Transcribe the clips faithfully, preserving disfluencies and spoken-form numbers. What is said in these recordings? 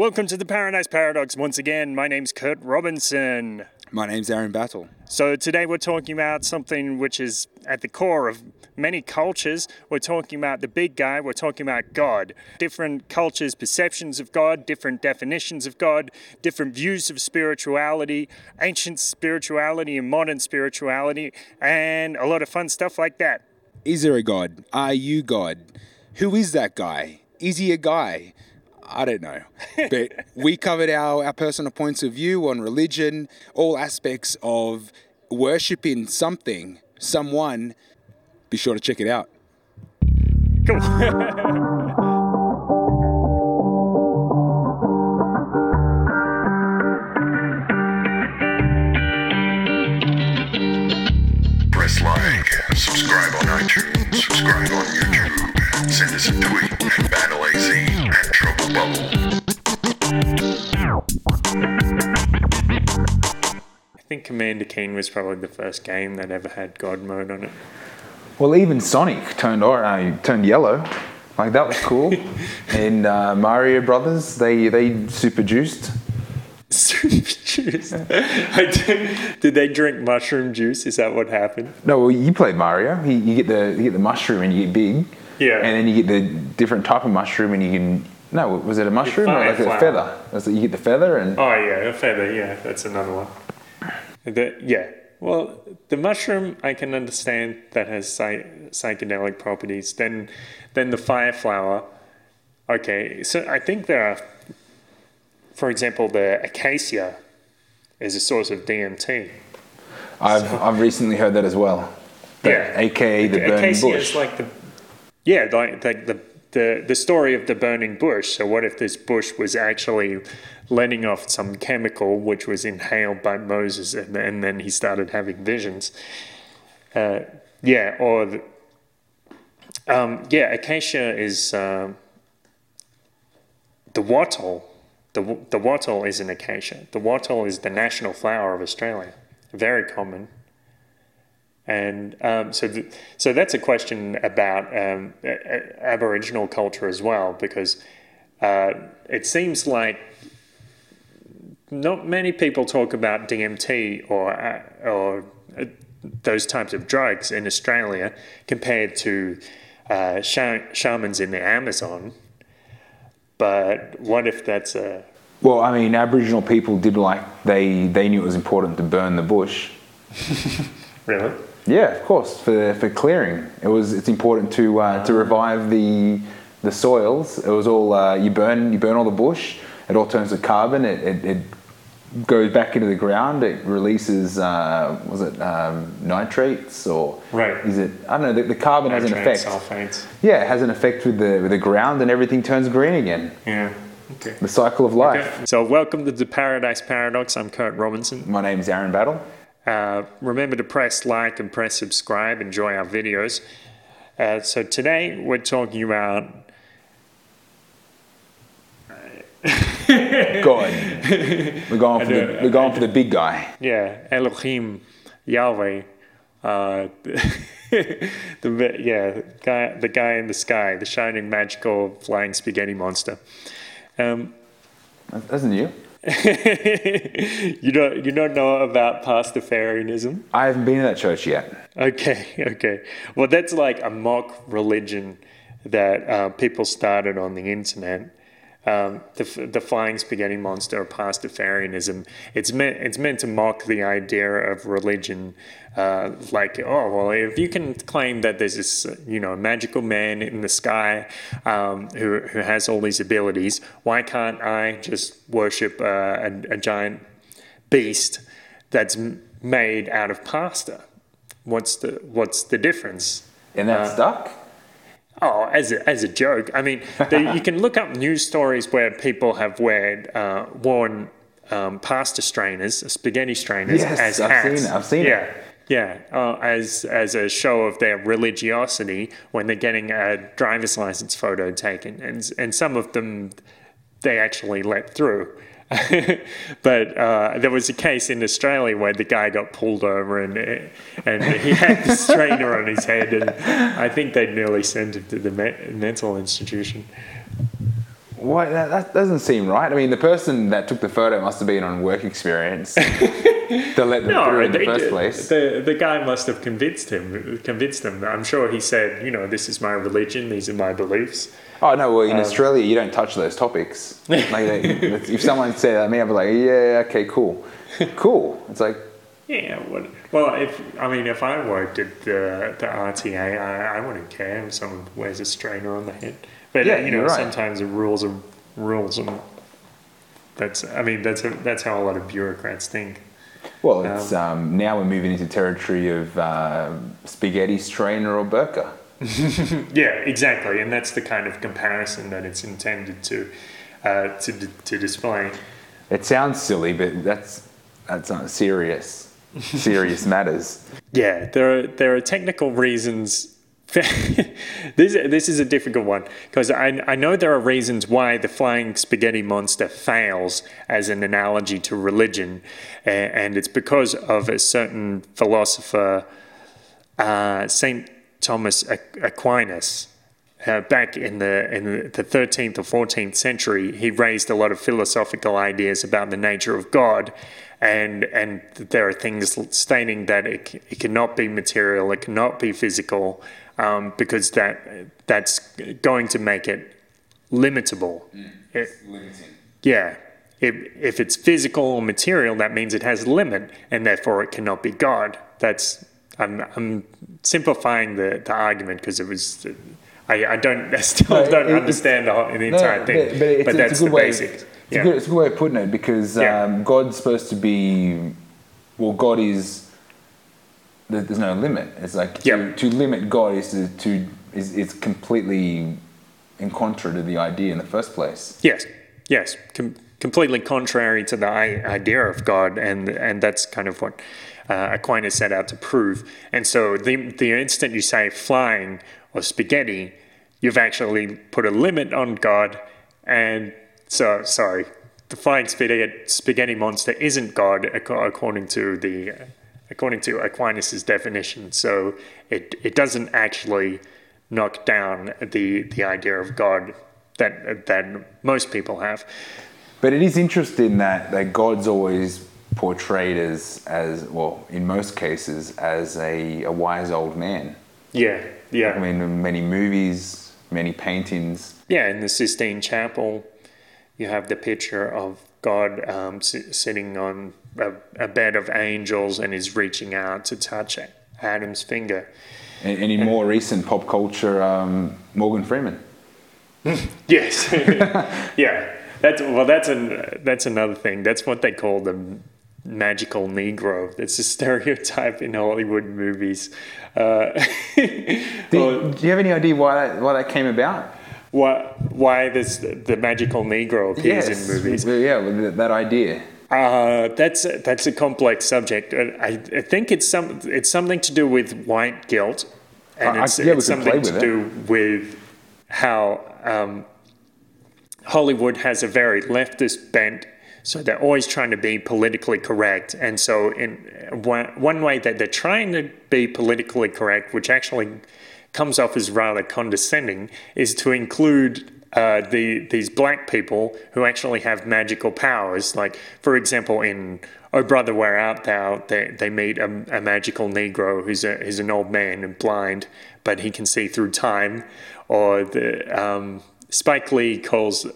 Welcome to the Paradise Paradox once again. My name's Kurt Robinson. My name's Aaron Battle. So today we're talking about something which is at the core of many cultures. We're talking about the big guy. We're talking about God. Different cultures' perceptions of God, different definitions of God, different views of spirituality, ancient spirituality and modern spirituality, and a lot of fun stuff like that. Is there a God? Are you God? Who is that guy? Is he a guy? I don't know, but we covered our, our personal points of view on religion, all aspects of worshipping something, someone. Be sure to check it out. Cool. Press like and subscribe on iTunes, subscribe on YouTube, send us a tweet at Battle A Z. I think Commander Keen was probably the first game that ever had God mode on it. Well, even Sonic turned uh, turned yellow, like that was cool. And uh, Mario Brothers, they they super juiced. Super juice. I did, did they drink mushroom juice? Is that what happened? No, well, you played Mario. You, you get the you get the mushroom and you get big. Yeah. And then you get the different type of mushroom and you can. No, was it a mushroom oh, or like a feather? Was it, you get the feather and... Oh, yeah, a feather, yeah, that's another one. The, yeah, well, the mushroom, I can understand that has psych- psychedelic properties. Then then the fire flower, okay, so I think there are, for example, the acacia is a source of D M T. I've so, I've recently heard that as well. The, yeah. A K A the, the burning acacia bush. Acacia is like the... Yeah, like, like the... The the story of the burning bush. So what if this bush was actually letting off some chemical which was inhaled by Moses, and, and then he started having visions? Uh, yeah, or the, um, yeah, acacia is uh, the wattle. the The wattle is an acacia. The wattle is the national flower of Australia. Very common. And um, so, th- so that's a question about um, a- a- Aboriginal culture as well, because uh, it seems like not many people talk about D M T or uh, or uh, those types of drugs in Australia compared to uh, sh- shamans in the Amazon. But what if that's a... Well, I mean, Aboriginal people did like, they, they knew it was important to burn the bush. Really? Yeah, of course. For for clearing, it was it's important to uh, to revive the the soils. It was all uh, you burn you burn all the bush. It all turns to carbon. It it, it goes back into the ground. It releases uh, was it um, nitrates or right. Is it I don't know. The, the carbon nitrates, has an effect. Sulfates. Yeah, it has an effect with the with the ground, and everything turns green again. Yeah. Okay. The cycle of life. Okay. So welcome to the Paradise Paradox. I'm Kurt Robinson. My name is Aaron Battle. Uh, remember to press like and press subscribe. Enjoy our videos. Uh, so today we're talking about God. We're going for the we're going for the big guy. Yeah, Elohim, Yahweh, uh, the yeah guy, the guy in the sky, the shining magical flying spaghetti monster. Um, That's new. you don't you don't know about Pastafarianism? I haven't been to that church yet. Okay, okay. Well, that's like a mock religion that uh, people started on the internet. Um, the the flying spaghetti monster, Pastafarianism. It's meant it's meant to mock the idea of religion. Uh, like, oh well, if you can claim that there's this, you know, magical man in the sky um, who who has all these abilities, why can't I just worship uh, a, a giant beast that's made out of pasta? What's the what's the difference? And that's uh, duck. Oh, as a, as a joke. I mean, the, you can look up news stories where people have wear, uh, worn um, pasta strainers, spaghetti strainers, yes, as I've hats. Yes, I've seen yeah. it. Yeah, uh, as as a show of their religiosity when they're getting a driver's license photo taken. And and some of them, they actually let through. But uh, there was a case in Australia where the guy got pulled over and and he had the strainer on his head, and I think they nearly sent him to the me- mental institution. What? That, that doesn't seem right. I mean, the person that took the photo must have been on work experience to let them no, through in they, the first they, place. The, the guy must have convinced him. Convinced them. I'm sure he said, you know, this is my religion. These are my beliefs. Oh, no, well, in um, Australia, you don't touch those topics. Like, they, if someone said that to me, I'd be like, yeah, okay, cool. Cool. It's like... Yeah, what, well, if I mean, if I worked at the, the R T A, I, I wouldn't care if someone wears a strainer on the head. But yeah, uh, you know, right. Sometimes the rules are rules, and that's I mean that's a, that's how a lot of bureaucrats think. Well, it's um, um, now we're moving into territory of uh, spaghetti strainer or burqa. Yeah, exactly, and that's the kind of comparison that it's intended to uh, to to display. It sounds silly, but that's that's not serious. Serious matters. Yeah, there are there are technical reasons. this this is a difficult one because I I know there are reasons why the Flying Spaghetti Monster fails as an analogy to religion, uh, and it's because of a certain philosopher, uh, Saint Thomas Aquinas. Uh, back in the in the thirteenth or fourteenth century, he raised a lot of philosophical ideas about the nature of God, and and there are things stating that it it cannot be material, it cannot be physical, um, because that that's going to make it limitable. Mm, it's it, limiting. Yeah. If, if it's physical or material, that means it has a limit, and therefore it cannot be God. That's I'm I'm simplifying the the argument because it was. I, I don't I still no, don't it, understand the, whole, the entire no, thing, but, but, it's, but that's it's a good the basic. It's, yeah. it's a good way of putting it because yeah. um, God's supposed to be, well, God is. There's no limit. It's like yep. to, to limit God is to, to is it's completely in contrary to the idea in the first place. Yes, yes, Com- completely contrary to the idea of God, and and that's kind of what uh, Aquinas set out to prove. And so the the instant you say flying or spaghetti, you've actually put a limit on God, and so, sorry, the Flying Spaghetti Monster isn't God according to the according to Aquinas' definition, so it, it doesn't actually knock down the the idea of God that that most people have. But it is interesting that, that God's always portrayed as, as, well, in most cases, as a, a wise old man. Yeah, yeah. I mean, many movies, many paintings. Yeah, in the Sistine Chapel, you have the picture of God um, s- sitting on a, a bed of angels and is reaching out to touch Adam's finger. And, and in and, more recent pop culture, um, Morgan Freeman. Yes. Yeah. That's well. That's an. That's another thing. That's what they call them. Magical Negro. It's a stereotype in Hollywood movies. Uh, do, you, do you have any idea why that, why that came about? Why, why this, the magical Negro appears yes. in movies? Yeah, that idea. Uh, that's that's a complex subject. I, I think it's some it's something to do with white guilt, and I, it's, I, yeah, it's something to it. do with how um, Hollywood has a very leftist bent. So they're always trying to be politically correct. And so in one, one way that they're trying to be politically correct, which actually comes off as rather condescending, is to include uh, the these black people who actually have magical powers. Like, for example, in Oh Brother Where Art Thou, they, they meet a, a magical Negro who's, a, who's an old man and blind, but he can see through time. Or the um, Spike Lee calls...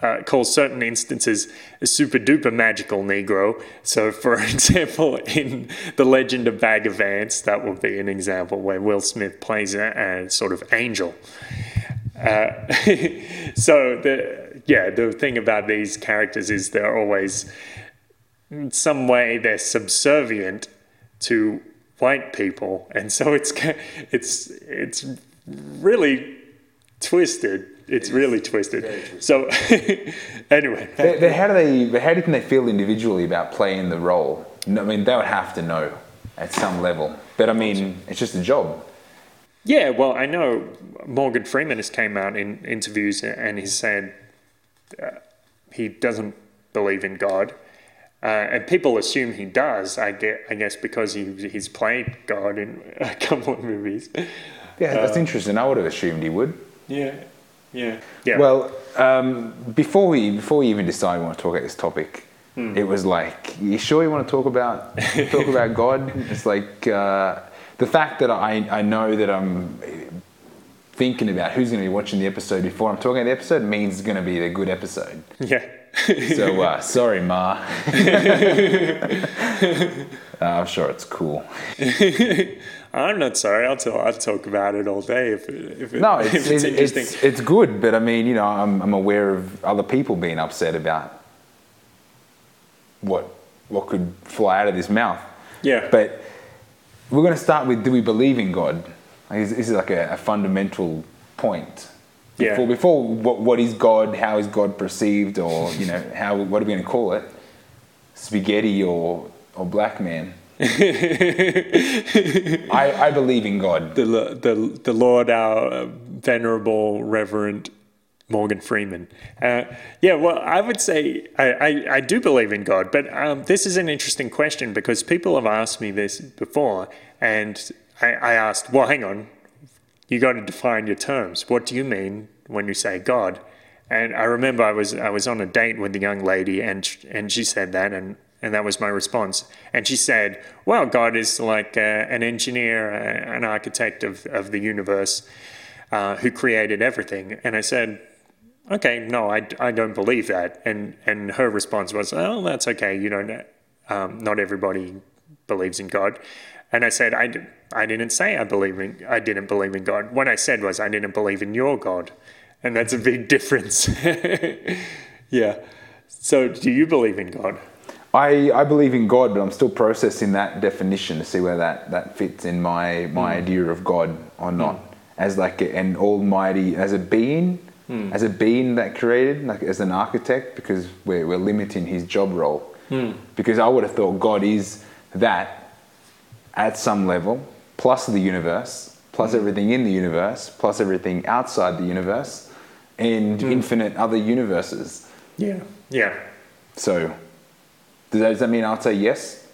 Uh, calls certain instances a super-duper magical Negro. So, for example, in The Legend of Bagger Vance, that would be an example where Will Smith plays a, a sort of angel. Uh, so, the yeah, the thing about these characters is they're always, in some way, they're subservient to white people. And so it's it's it's really twisted. It's, it's really twisted. twisted. So, anyway, they, they, how do they? How can they feel individually about playing the role? I mean, they would have to know at some level. But I mean, it's just a job. Yeah. Well, I know Morgan Freeman has came out in interviews and he said uh, he doesn't believe in God, uh, and people assume he does. I guess, I guess because he he's played God in a couple of movies. Yeah, that's uh, interesting. I would have assumed he would. Yeah. Yeah. Yeah. Well, um, before we before we even decided we want to talk about this topic, mm. it was like, you sure you want to talk about talk about God? It's like uh, the fact that I I know that I'm thinking about who's going to be watching the episode before I'm talking about the episode means it's going to be a good episode. Yeah. So uh, sorry, Ma. Uh, I'm sure it's cool. I'm not sorry. I'll t- I'll talk about it all day if it, if it, no, it's, if it's, it's interesting. It's, it's good, but I mean, you know, I'm I'm aware of other people being upset about what what could fly out of this mouth. Yeah. But we're going to start with: do we believe in God? Like, this, this is like a, a fundamental point. Before, yeah. Before what, what is God? How is God perceived? Or you know, how what are we going to call it? Spaghetti or or black man? I, I believe in God. The the the Lord, our venerable Reverend Morgan Freeman. Uh, yeah, well, I would say I, I, I do believe in God, but um, this is an interesting question because people have asked me this before, and I, I asked, well, hang on. You got to define your terms. What do you mean when you say God? And I remember I was I was on a date with a young lady, and and she said that, and, and that was my response. And she said, well, God is like uh, an engineer, uh, an architect of, of the universe uh, who created everything. And I said, okay, no, I, I don't believe that. And, and her response was, oh, that's okay. You don't, um, not everybody believes in God. And I said, I, I didn't say I believe in, I didn't believe in God. What I said was I didn't believe in your God. And that's a big difference. Yeah. So do you believe in God? I, I believe in God, but I'm still processing that definition to see where that, that fits in my, my mm. idea of God or not. Mm. As like a, an almighty, as a being, mm. as a being that created, like as an architect, because we're, we're limiting his job role. Mm. Because I would have thought God is that. At some level, plus the universe, plus everything in the universe, plus everything outside the universe, and mm. infinite other universes. Yeah. Yeah. So, does that, does that mean I'll say yes?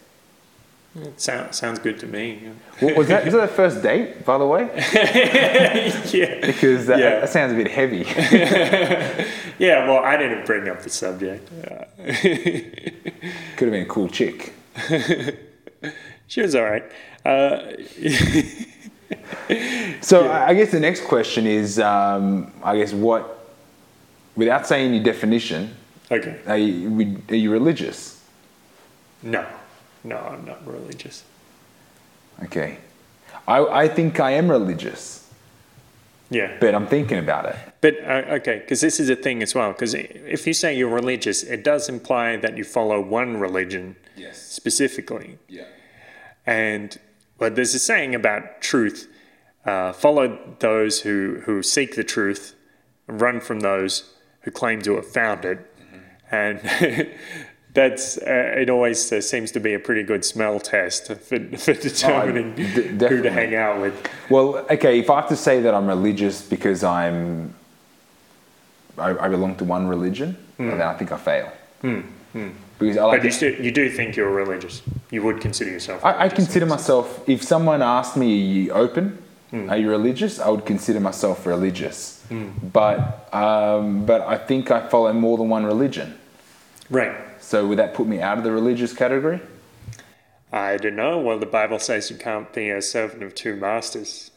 It sound, sounds good to me. Well, was that was that the first date, by the way? Yeah. Because that, yeah. that sounds a bit heavy. Yeah, well, I didn't bring up the subject. Yeah. Could have been a cool chick. She was all right. Uh, so yeah. I guess the next question is, um, I guess what, without saying your definition, okay, are you, are you religious? No, no, I'm not religious. Okay, I I think I am religious. Yeah, but I'm thinking about it. But uh, okay, because this is a thing as well. Because if you say you're religious, it does imply that you follow one religion. Yes. Specifically. Yeah. And but there's a saying about truth, uh, follow those who, who seek the truth, run from those who claim to have found it. Mm-hmm. And that's uh, it always uh, seems to be a pretty good smell test for, for determining oh, d- who to hang out with. Well, okay, if I have to say that I'm religious because I'm I, I belong to one religion, mm. then I think I fail. Mm. Mm. Because I like but you, st- you do think you're religious. You would consider yourself religious. I, I consider myself, if someone asked me, are you open? Mm. Are you religious? I would consider myself religious. Mm. But um, but I think I follow more than one religion. Right. So would that put me out of the religious category? I don't know. Well, the Bible says you can't be a servant of two masters.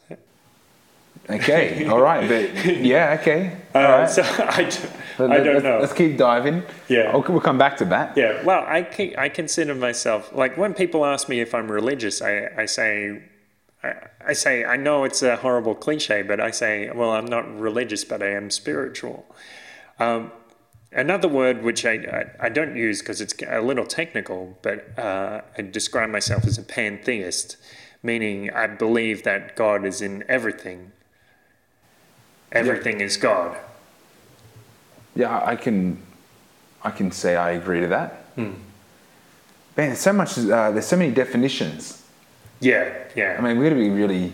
Okay. All right. But yeah. Okay. All uh, right. So I, d- I don't let's, know. Let's keep diving. Yeah. I'll, we'll come back to that. Yeah. Well, I can, I consider myself like when people ask me if I'm religious, I I say, I, I say I know it's a horrible cliche, but I say, well, I'm not religious, but I am spiritual. Um, another word which I I, I don't use because it's a little technical, but uh, I describe myself as a pantheist, meaning I believe that God is in everything. Everything yeah. is God. Yeah, I can, I can say I agree to that. Mm. Man, there's so much. Uh, there's so many definitions. Yeah, yeah. I mean, we're gonna be really.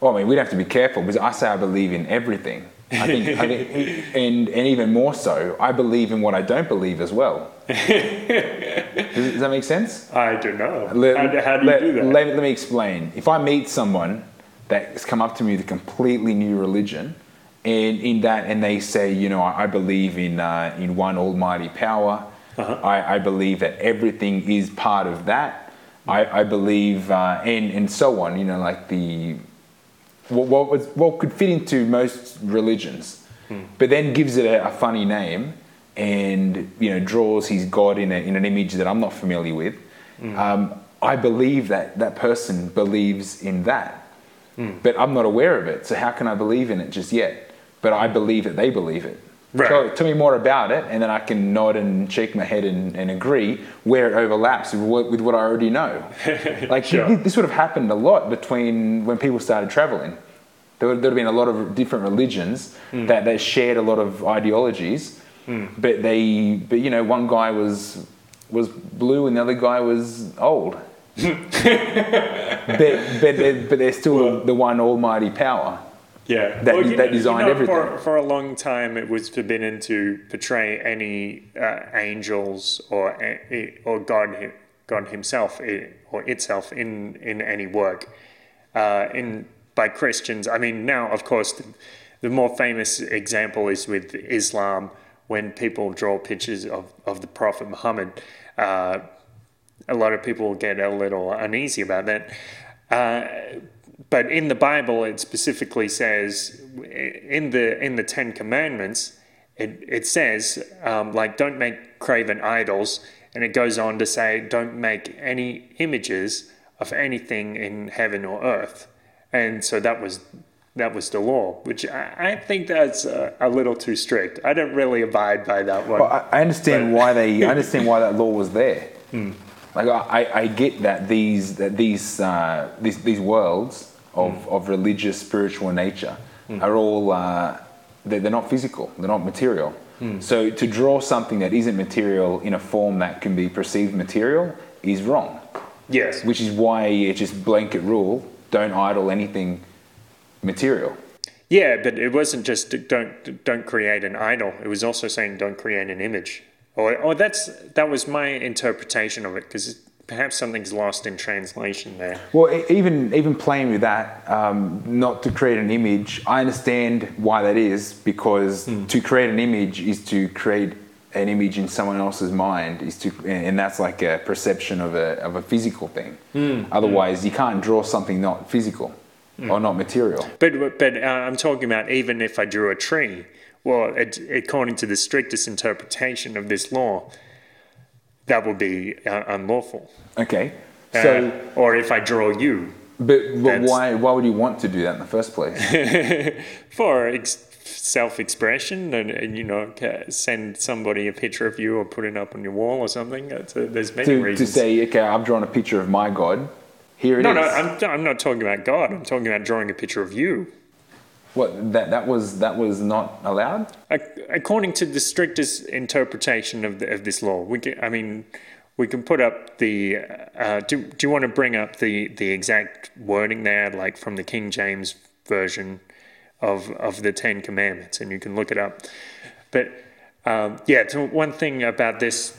Well, I mean, we'd have to be careful because I say I believe in everything. I think, I think and and even more so, I believe in what I don't believe as well. does, does that make sense? I don't know. Let, how, how do you let, do that? Let, let me explain. If I meet someone that's come up to me with a completely new religion. and in that, and they say, you know, I believe in uh, in one almighty power. Uh-huh. I, I believe that everything is part of that. I, I believe, uh, and and so on. You know, like the what what, was, what could fit into most religions, hmm. but then gives it a, a funny name, and you know, draws his God in a, in an image that I'm not familiar with. Mm. Um, I believe that that person believes in that, mm. but I'm not aware of it. So how can I believe in it just yet? But I believe that they believe it. Right. Tell, tell me more about it, and then I can nod and shake my head and, and agree where it overlaps with what, with what I already know. Like sure. This would have happened a lot between when people started traveling. There would, there would have been a lot of different religions mm. that, that shared a lot of ideologies, mm. but they, but you know, one guy was was blue and the other guy was old. but, but, they're, but they're still well, the one almighty power. Yeah, that, well, you that know, designed you know, everything. For, for a long time, it was forbidden to portray any uh, angels or or God, God himself or itself in in any work. Uh, in by Christians, I mean now, of course, the, the more famous example is with Islam when people draw pictures of, of the Prophet Muhammad. Uh, a lot of people get a little uneasy about that. Uh, But in the Bible, it specifically says, in the in the Ten Commandments, it, it says, um, like, don't make graven idols. And it goes on to say, don't make any images of anything in heaven or earth. And so that was that was the law, which I, I think that's a, a little too strict. I don't really abide by that one. Well, I, I understand but... why they I understand why that law was there. Mm. Like I, I get that these that these uh, these these worlds of, mm. of religious spiritual nature mm. are all uh, they're, they're not physical, they're not material. Mm. So to draw something that isn't material in a form that can be perceived material is wrong. Yes, which is why it's just blanket rule: don't idol anything material. Yeah, but it wasn't just don't don't create an idol. It was also saying don't create an image. Or, or that's that was my interpretation of it, because perhaps something's lost in translation there. Well, even even playing with that, um, not to create an image, I understand why that is, because mm. to create an image is to create an image in someone else's mind, is to, and that's like a perception of a of a physical thing. Mm. Otherwise, mm. you can't draw something not physical mm. or not material. But but uh, I'm talking about even if I drew a tree. Well, it, according to the strictest interpretation of this law, that would be uh, unlawful. Okay. So, uh, or if I draw you. But, but why why would you want to do that in the first place? For ex- self-expression and, and, you know, send somebody a picture of you or put it up on your wall or something. A, there's many to, reasons. To say, okay, I've drawn a picture of my God. Here it no, is. No, no, I'm, I'm not talking about God. I'm talking about drawing a picture of you. What, that that was that was not allowed? According to the strictest interpretation of the, of this law, we can, I mean, we can put up the. Uh, do do you want to bring up the, the exact wording there, like from the King James version of of the Ten Commandments, and you can look it up. But um, yeah, so one thing about this.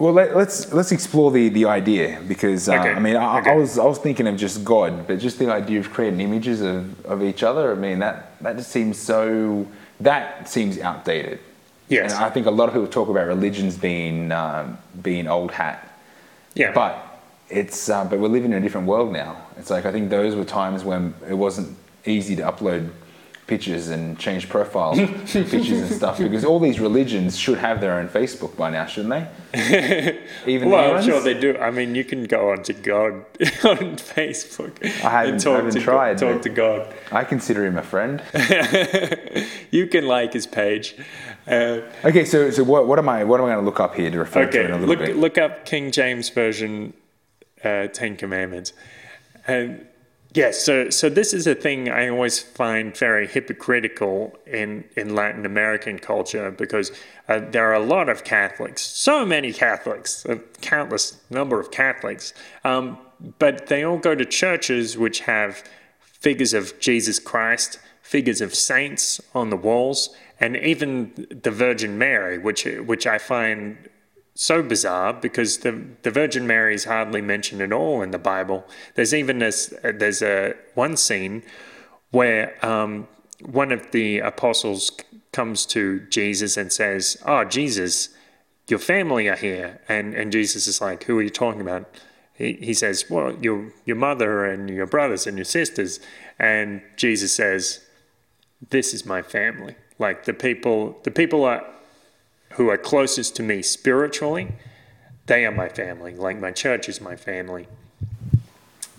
Well, let, let's let's explore the, the idea, because uh, okay. I mean I, okay. I was I was thinking of just God, but just the idea of creating images of, of each other. I mean that, that just seems so that seems outdated. Yes, and I think a lot of people talk about religions being um, being old hat. Yeah, but it's uh, but we're living in a different world now. It's like I think those were times when it wasn't easy to upload pictures and change profiles pictures and stuff, because all these religions should have their own Facebook by now, shouldn't they? Even well, I'm sure they do. I mean, you can go on to God on Facebook. I haven't, talk I haven't to tried. God, talk to God. I consider him a friend. You can like his page. Uh, okay, so so what what am I what am I going to look up here to refer okay, to in a little look, bit? Look up King James Version, uh, Ten Commandments, and. Yes, so so this is a thing I always find very hypocritical in, in Latin American culture, because uh, there are a lot of Catholics, so many Catholics, a countless number of Catholics, um, but they all go to churches which have figures of Jesus Christ, figures of saints on the walls, and even the Virgin Mary, which which I find so bizarre, because the the Virgin Mary is hardly mentioned at all in the Bible. There's even this, there's a one scene where um, one of the apostles comes to Jesus and says, "Oh, Jesus, your family are here." And, and Jesus is like, "Who are you talking about?" He, he says, "Well, your, your mother and your brothers and your sisters." And Jesus says, "This is my family. Like the people, the people are, who are closest to me spiritually, they are my family. Like my church is my family."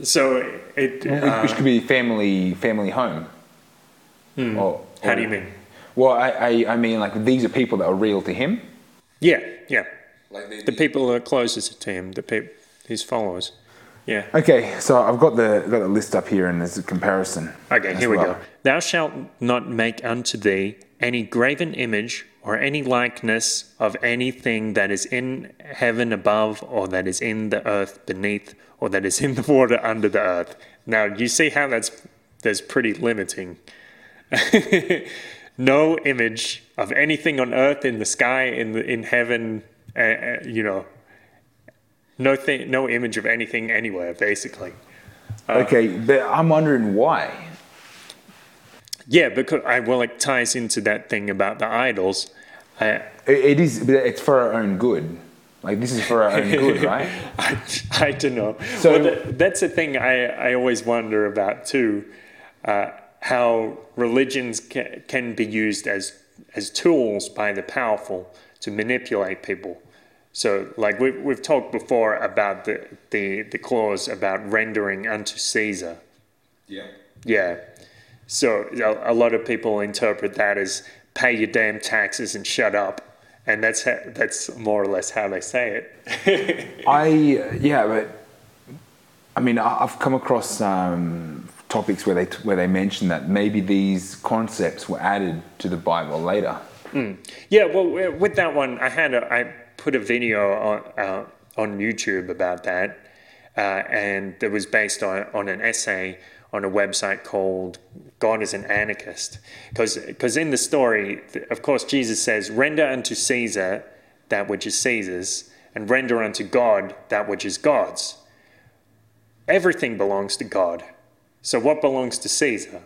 So it, uh, which could be family, family home. Mm. Or, or, How do you mean? Well, I, I, I mean, like these are people that are real to him. Yeah, yeah. Like the, the people that are closest to him, the people, his followers. Yeah. Okay, so I've got the got the list up here, and there's a comparison. Okay, here we well. go. "Thou shalt not make unto thee any graven image, or any likeness of anything that is in heaven above, or that is in the earth beneath, or that is in the water under the earth." Now, you see how that's that's pretty limiting. No image of anything on earth, in the sky, in the, in heaven, uh, you know. No thing, no image of anything anywhere, basically. Uh, okay, but I'm wondering why. Yeah, because I well, it ties into that thing about the idols. I, it, it is, but it's for our own good. Like this is for our own good, right? I, I don't know. So well, that, that's the thing I, I always wonder about too, uh, how religions ca- can be used as as tools by the powerful to manipulate people. So, like we've we've talked before about the, the, the clause about rendering unto Caesar. Yeah. Yeah. So a, a lot of people interpret that as pay your damn taxes and shut up, and that's how, that's more or less how they say it. I yeah, but I mean I've come across um, topics where they where they mention that maybe these concepts were added to the Bible later. Mm. Yeah. Well, with that one, I had a. I, put a video on, uh, on YouTube about that, uh, and it was based on, on an essay on a website called God is an Anarchist. Because in the story, of course, Jesus says, "Render unto Caesar that which is Caesar's, and render unto God that which is God's." Everything belongs to God. So what belongs to Caesar?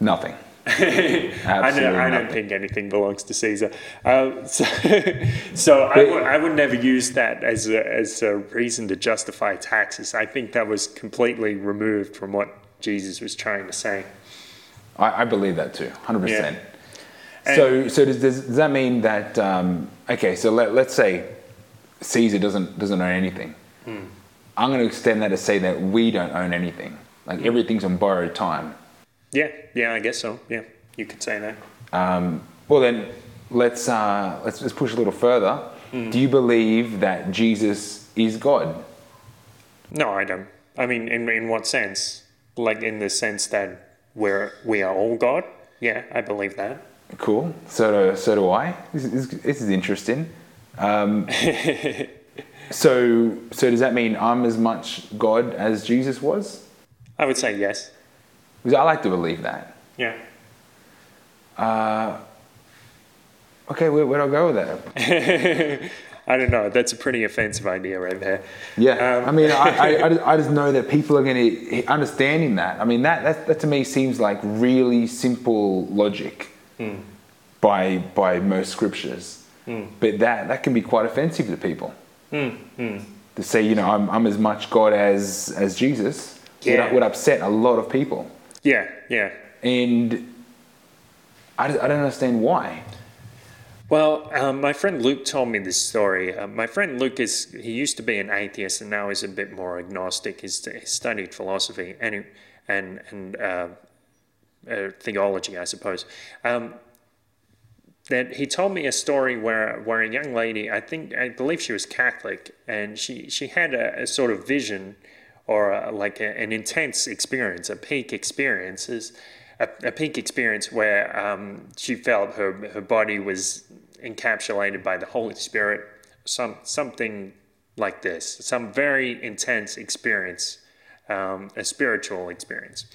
Nothing. I, don't, I don't think anything belongs to Caesar. Uh, so so I, w- I would never use that as a, as a reason to justify taxes. I think that was completely removed from what Jesus was trying to say. I, I believe that too, one hundred percent. Yeah. So so does, does, does that mean that, um, okay, so let, let's say Caesar doesn't, doesn't own anything. Mm. I'm going to extend that to say that we don't own anything. Like mm. everything's on borrowed time. Yeah, yeah, I guess so. Yeah, you could say that. Um, well, then let's uh, let's let's push a little further. Mm. Do you believe that Jesus is God? No, I don't. I mean, in in what sense? Like in the sense that we're we are all God. Yeah, I believe that. Cool. So do, so do I. This is this is interesting. Um, so so does that mean I'm as much God as Jesus was? I would say yes. Because I like to believe that. Yeah. Uh, okay, where, where do I go with that? I don't know. That's a pretty offensive idea right there. Yeah. Um, I mean, I, I, I, just, I just know that people are going to... Understanding that. I mean, that, that that to me seems like really simple logic mm. by by most scriptures. Mm. But that, that can be quite offensive to people. Mm. Mm. To say, you know, I'm, I'm as much God as as Jesus... Yeah. Would, would upset a lot of people. Yeah, yeah. And I, I don't understand why. Well, um, my friend Luke told me this story. Uh, my friend Luke, is he used to be an atheist and now he's a bit more agnostic. He's, he studied philosophy and he, and, and uh, uh, theology, I suppose. Um, that he told me a story where where a young lady, I think, I believe she was Catholic, and she, she had a, a sort of vision or a, like a, an intense experience, a peak experience, is a, a peak experience where um, she felt her her body was encapsulated by the Holy Spirit, some something like this, some very intense experience, um, a spiritual experience.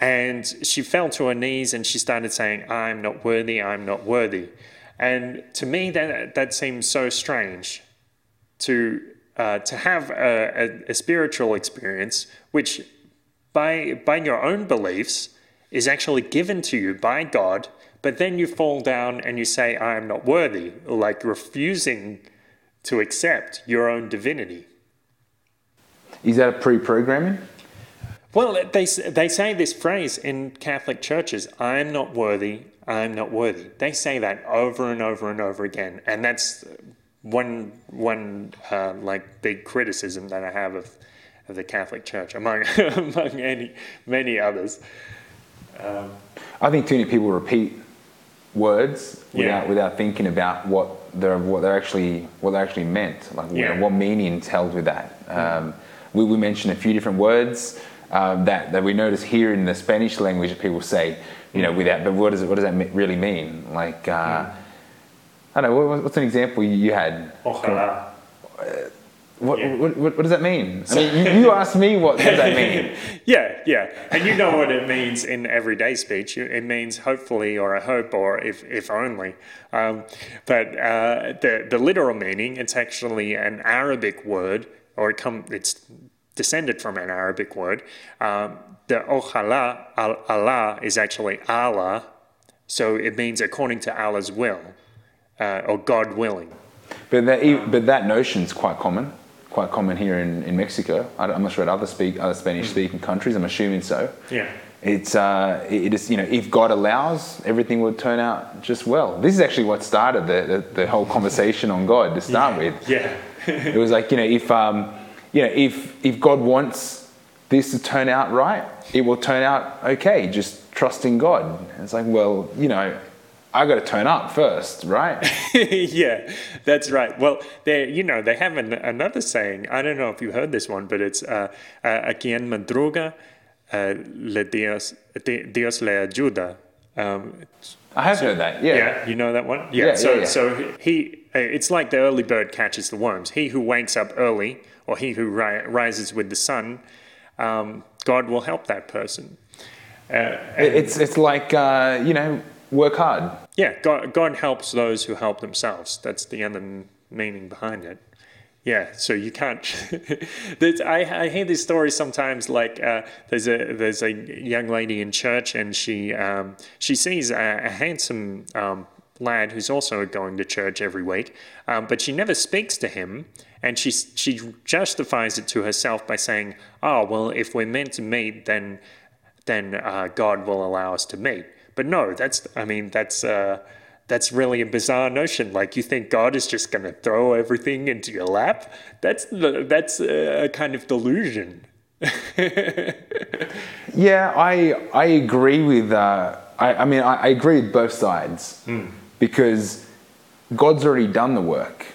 And she fell to her knees and she started saying, "I'm not worthy, I'm not worthy." And to me, that that seems so strange to... Uh, to have a, a, a spiritual experience, which by, by your own beliefs is actually given to you by God, but then you fall down and you say, I am not worthy, like refusing to accept your own divinity. Is that a pre-programming? Well, they, they say this phrase in Catholic churches, I am not worthy, I am not worthy. They say that over and over and over again. And that's one, one uh, like big criticism that I have of, of the Catholic Church, among, among any, many others. Um, I think too many people repeat words without yeah. without thinking about what they're what they're actually what they actually meant, like yeah. what, what meaning's held with that. Um, we we mentioned a few different words um, that that we notice here in the Spanish language that people say, you know, without. But what does it what does that really mean? Like uh, yeah. I don't know. What, what's an example you had? Ojalá. What, yeah. what, what what does that mean? I mean, you, you asked me what does that mean. yeah, yeah. And you know what it means in everyday speech. It means hopefully or I hope or if, if only. Um, but uh, the, the literal meaning, it's actually an Arabic word, or it come, it's descended from an Arabic word. Um, the ojalá, al- Allah, is actually Allah. So it means according to Allah's will, uh, or God willing. But that, but that notion's quite common. Quite common here in, in Mexico. I'm not sure at other speak other Spanish-speaking countries. I'm assuming so. Yeah. It's uh, it is, you know, if God allows, everything will turn out just well. This is actually what started the the, the whole conversation on God to start yeah. with. Yeah. It was like, you know, if um, you know, if if God wants this to turn out right, it will turn out okay. Just trust in God. And it's like, well, you know, I got to turn up first, right? yeah, that's right. Well, they, you know, they have an, another saying. I don't know if you heard this one, but it's uh, "A quien madruga, uh, le Dios, Dios le ayuda." Um, I have so, heard that. Yeah. yeah, you know that one. Yeah. yeah so, yeah, yeah. so he, it's like the early bird catches the worms. He who wakes up early, or he who ri- rises with the sun, um, God will help that person. Uh, and, it's it's like uh, you know. Work hard. Yeah, God, God helps those who help themselves. That's the other meaning behind it. Yeah, so you can't... I, I hear these stories sometimes, like uh, there's a there's a young lady in church and she um, she sees a, a handsome um, lad who's also going to church every week, um, but she never speaks to him, and she, she justifies it to herself by saying, oh, well, if we're meant to meet, then, then uh, God will allow us to meet. But no, that's, I mean, that's uh, that's really a bizarre notion. Like, you think God is just going to throw everything into your lap? That's that's a kind of delusion. yeah, I I agree with, uh, I, I mean, I, I agree with both sides. Mm. Because God's already done the work.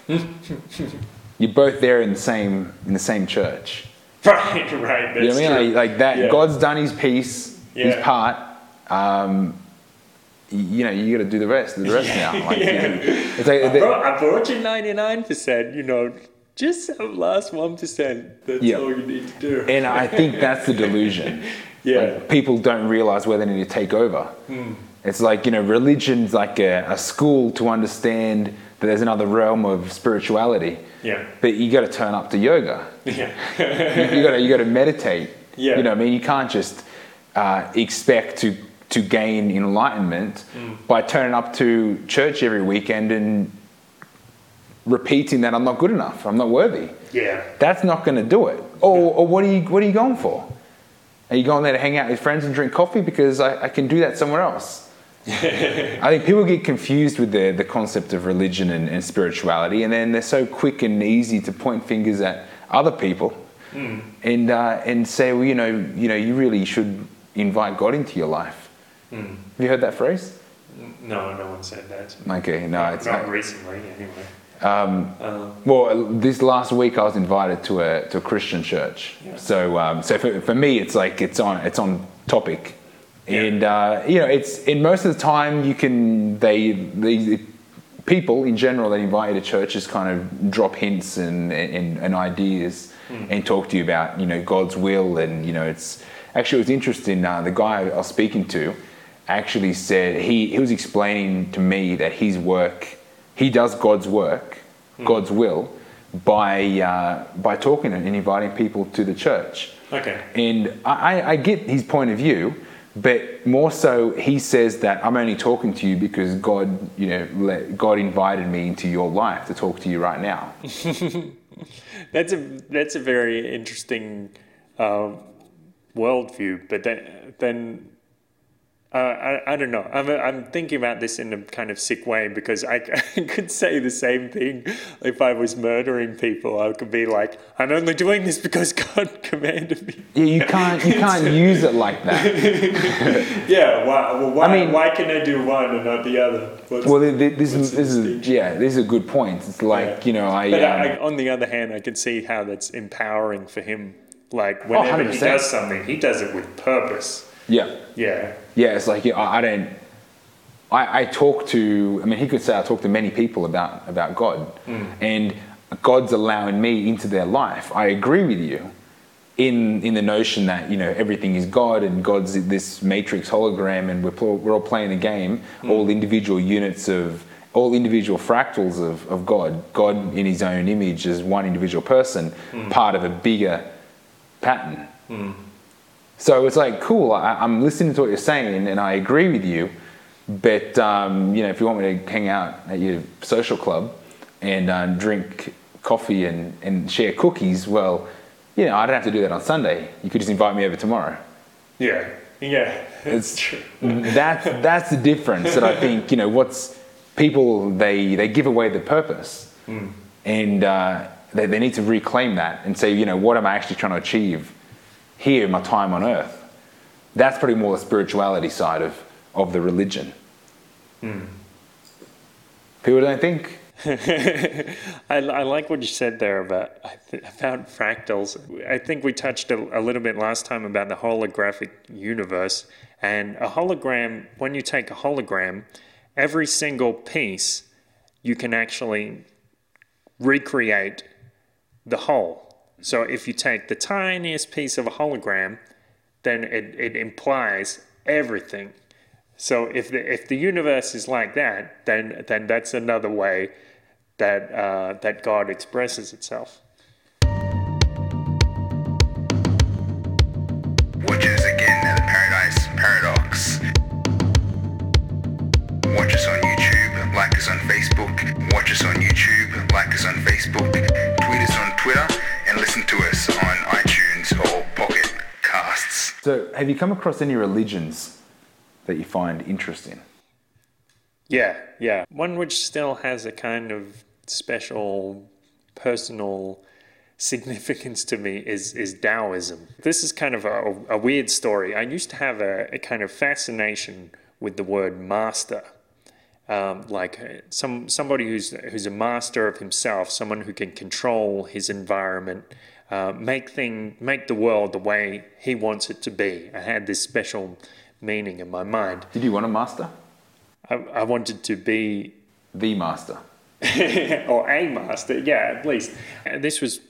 You're both there in the same in the same church. Right, right, that's you know what I mean? True. Like, like that, yeah. God's done his piece, yeah. his part. Um, you know, you got to do the rest, do the rest yeah. now. Like, yeah. you know, it's like, I, brought, I brought you ninety-nine percent, you know, just the last one percent. That's yeah. all you need to do. And I think that's the delusion. yeah. Like, people don't realize where they need to take over. Mm. It's like, you know, religion's like a, a school to understand that there's another realm of spirituality. Yeah. But you got to turn up to yoga. Yeah. you, you got to, you got to meditate. Yeah. You know what I mean? You can't just uh, expect to to gain enlightenment mm. by turning up to church every weekend and repeating that I'm not good enough, I'm not worthy. Yeah. That's not going to do it. Or, or what are you what are you going for? Are you going there to hang out with friends and drink coffee? Because I, I can do that somewhere else. I think people get confused with the, the concept of religion and, and spirituality, and then they're so quick and easy to point fingers at other people mm. and uh, and say, well, you know, you know, you really should invite God into your life. Mm. Have you heard that phrase? No, no one said that. Okay, no, it's not, not recently anyway. Um, um, well, this last week I was invited to a to a Christian church, yeah. so um, so for, for me it's like it's on it's on topic, yeah. and uh, you know it's in most of the time you can they the people in general that invite you to church just kind of drop hints and and, and ideas mm. and talk to you about you know God's will and you know it's actually it was interesting uh, the guy I was speaking to. Actually said he, he was explaining to me that his work he does God's work, mm. God's will by uh, by talking and inviting people to the church. Okay. And I, I get his point of view, but more so he says that I'm only talking to you because God, you know, let, God invited me into your life to talk to you right now. That's a that's a very interesting uh, worldview, but then then uh, I I don't know. I'm I'm thinking about this in a kind of sick way because I, I could say the same thing if I was murdering people. I could be like, I'm only doing this because God commanded me. Yeah, you can't you can't use it like that. Yeah, why? Well, why? I mean, why can I do one and not the other? What's, well, this is this is yeah, this is a good point. It's like yeah. you know, I, but um, I. On the other hand, I could see how that's empowering for him. Like whenever oh, he does something, he does it with purpose. Yeah. Yeah. Yeah, it's like, you know, I don't, I, I talk to, I mean, he could say I talk to many people about, about God. Mm. And God's allowing me into their life. I agree with you in in the notion that, you know, everything is God and God's this matrix hologram and we're, we're all playing the game, mm. all individual units of, all individual fractals of, of God. God in his own image as one individual person, mm. part of a bigger pattern. Mm. So it's like, cool, I, I'm listening to what you're saying and I agree with you, but, um, you know, if you want me to hang out at your social club and uh, drink coffee and, and share cookies, well, you know, I don't have to do that on Sunday. You could just invite me over tomorrow. Yeah, yeah, that's it's, true. That's, that's the difference that I think, you know, what's people, they, they give away the purpose mm. and uh, they, they need to reclaim that and say, you know, what am I actually trying to achieve here in my time on earth? That's probably more the spirituality side of, of the religion. Mm. People don't think. I, I like what you said there about about fractals. I think we touched a, a little bit last time about the holographic universe. And a hologram, when you take a hologram, every single piece you can actually recreate the whole. So if you take the tiniest piece of a hologram, then it, it implies everything. So if the if the universe is like that, then then that's another way that uh, that God expresses itself. Which is again the Paradise Paradox. Watch us on YouTube, like us on Facebook. Watch us on YouTube, like us on Facebook. Tweet us on Twitter. And listen to us on iTunes or Pocket Casts. So, have you come across any religions that you find interesting? Yeah, yeah. One which still has a kind of special personal significance to me is, is Taoism. This is kind of a, a weird story. I used to have a, a kind of fascination with the word master. Um, like some somebody who's who's a master of himself, someone who can control his environment, uh, make thing make the world the way he wants it to be. I had this special meaning in my mind. Did you want a master? I, I wanted to be the master, or a master. Yeah, at least. And this was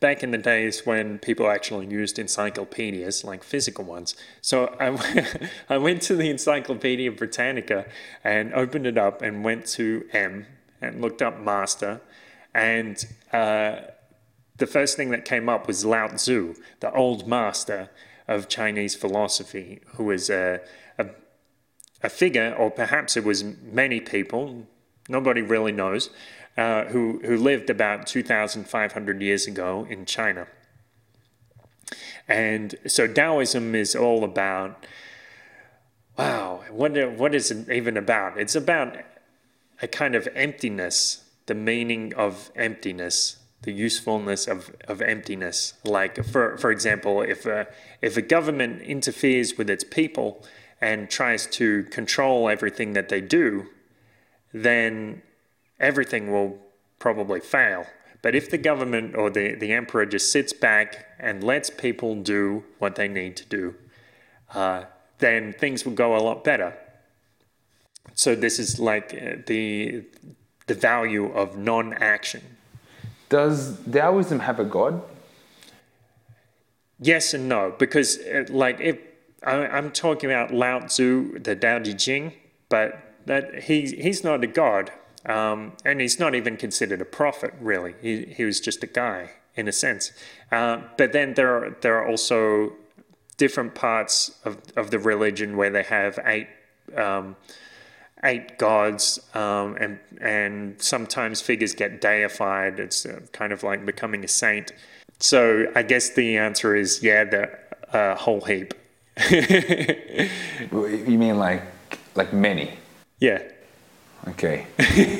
back in the days when people actually used encyclopedias, like physical ones. So I, I went to the Encyclopedia Britannica and opened it up and went to M and looked up master. And uh, the first thing that came up was Lao Tzu, the old master of Chinese philosophy, who was a, a, a figure, or perhaps it was many people, nobody really knows, Uh, who, who lived about two thousand five hundred years ago in China. And so Taoism is all about, wow, what, what is it even about? It's about a kind of emptiness, the meaning of emptiness, the usefulness of, of emptiness. Like, for, for example, if a, if a government interferes with its people and tries to control everything that they do, then everything will probably fail. But if the government or the, the emperor just sits back and lets people do what they need to do, uh, then things will go a lot better. So this is like the the value of non-action. Does Taoism have a god? Yes and no, because it, like if I, I'm talking about Lao Tzu, the Tao Te Ching, but that he he's not a god. Um, and he's not even considered a prophet, really. He he was just a guy. in a sense. Uh, but then there are there are also different parts of, of the religion where they have eight um, eight gods, um, and and sometimes figures get deified. It's kind of like becoming a saint. So I guess the answer is yeah, the uh, whole heap. You mean like like many? Yeah. Okay.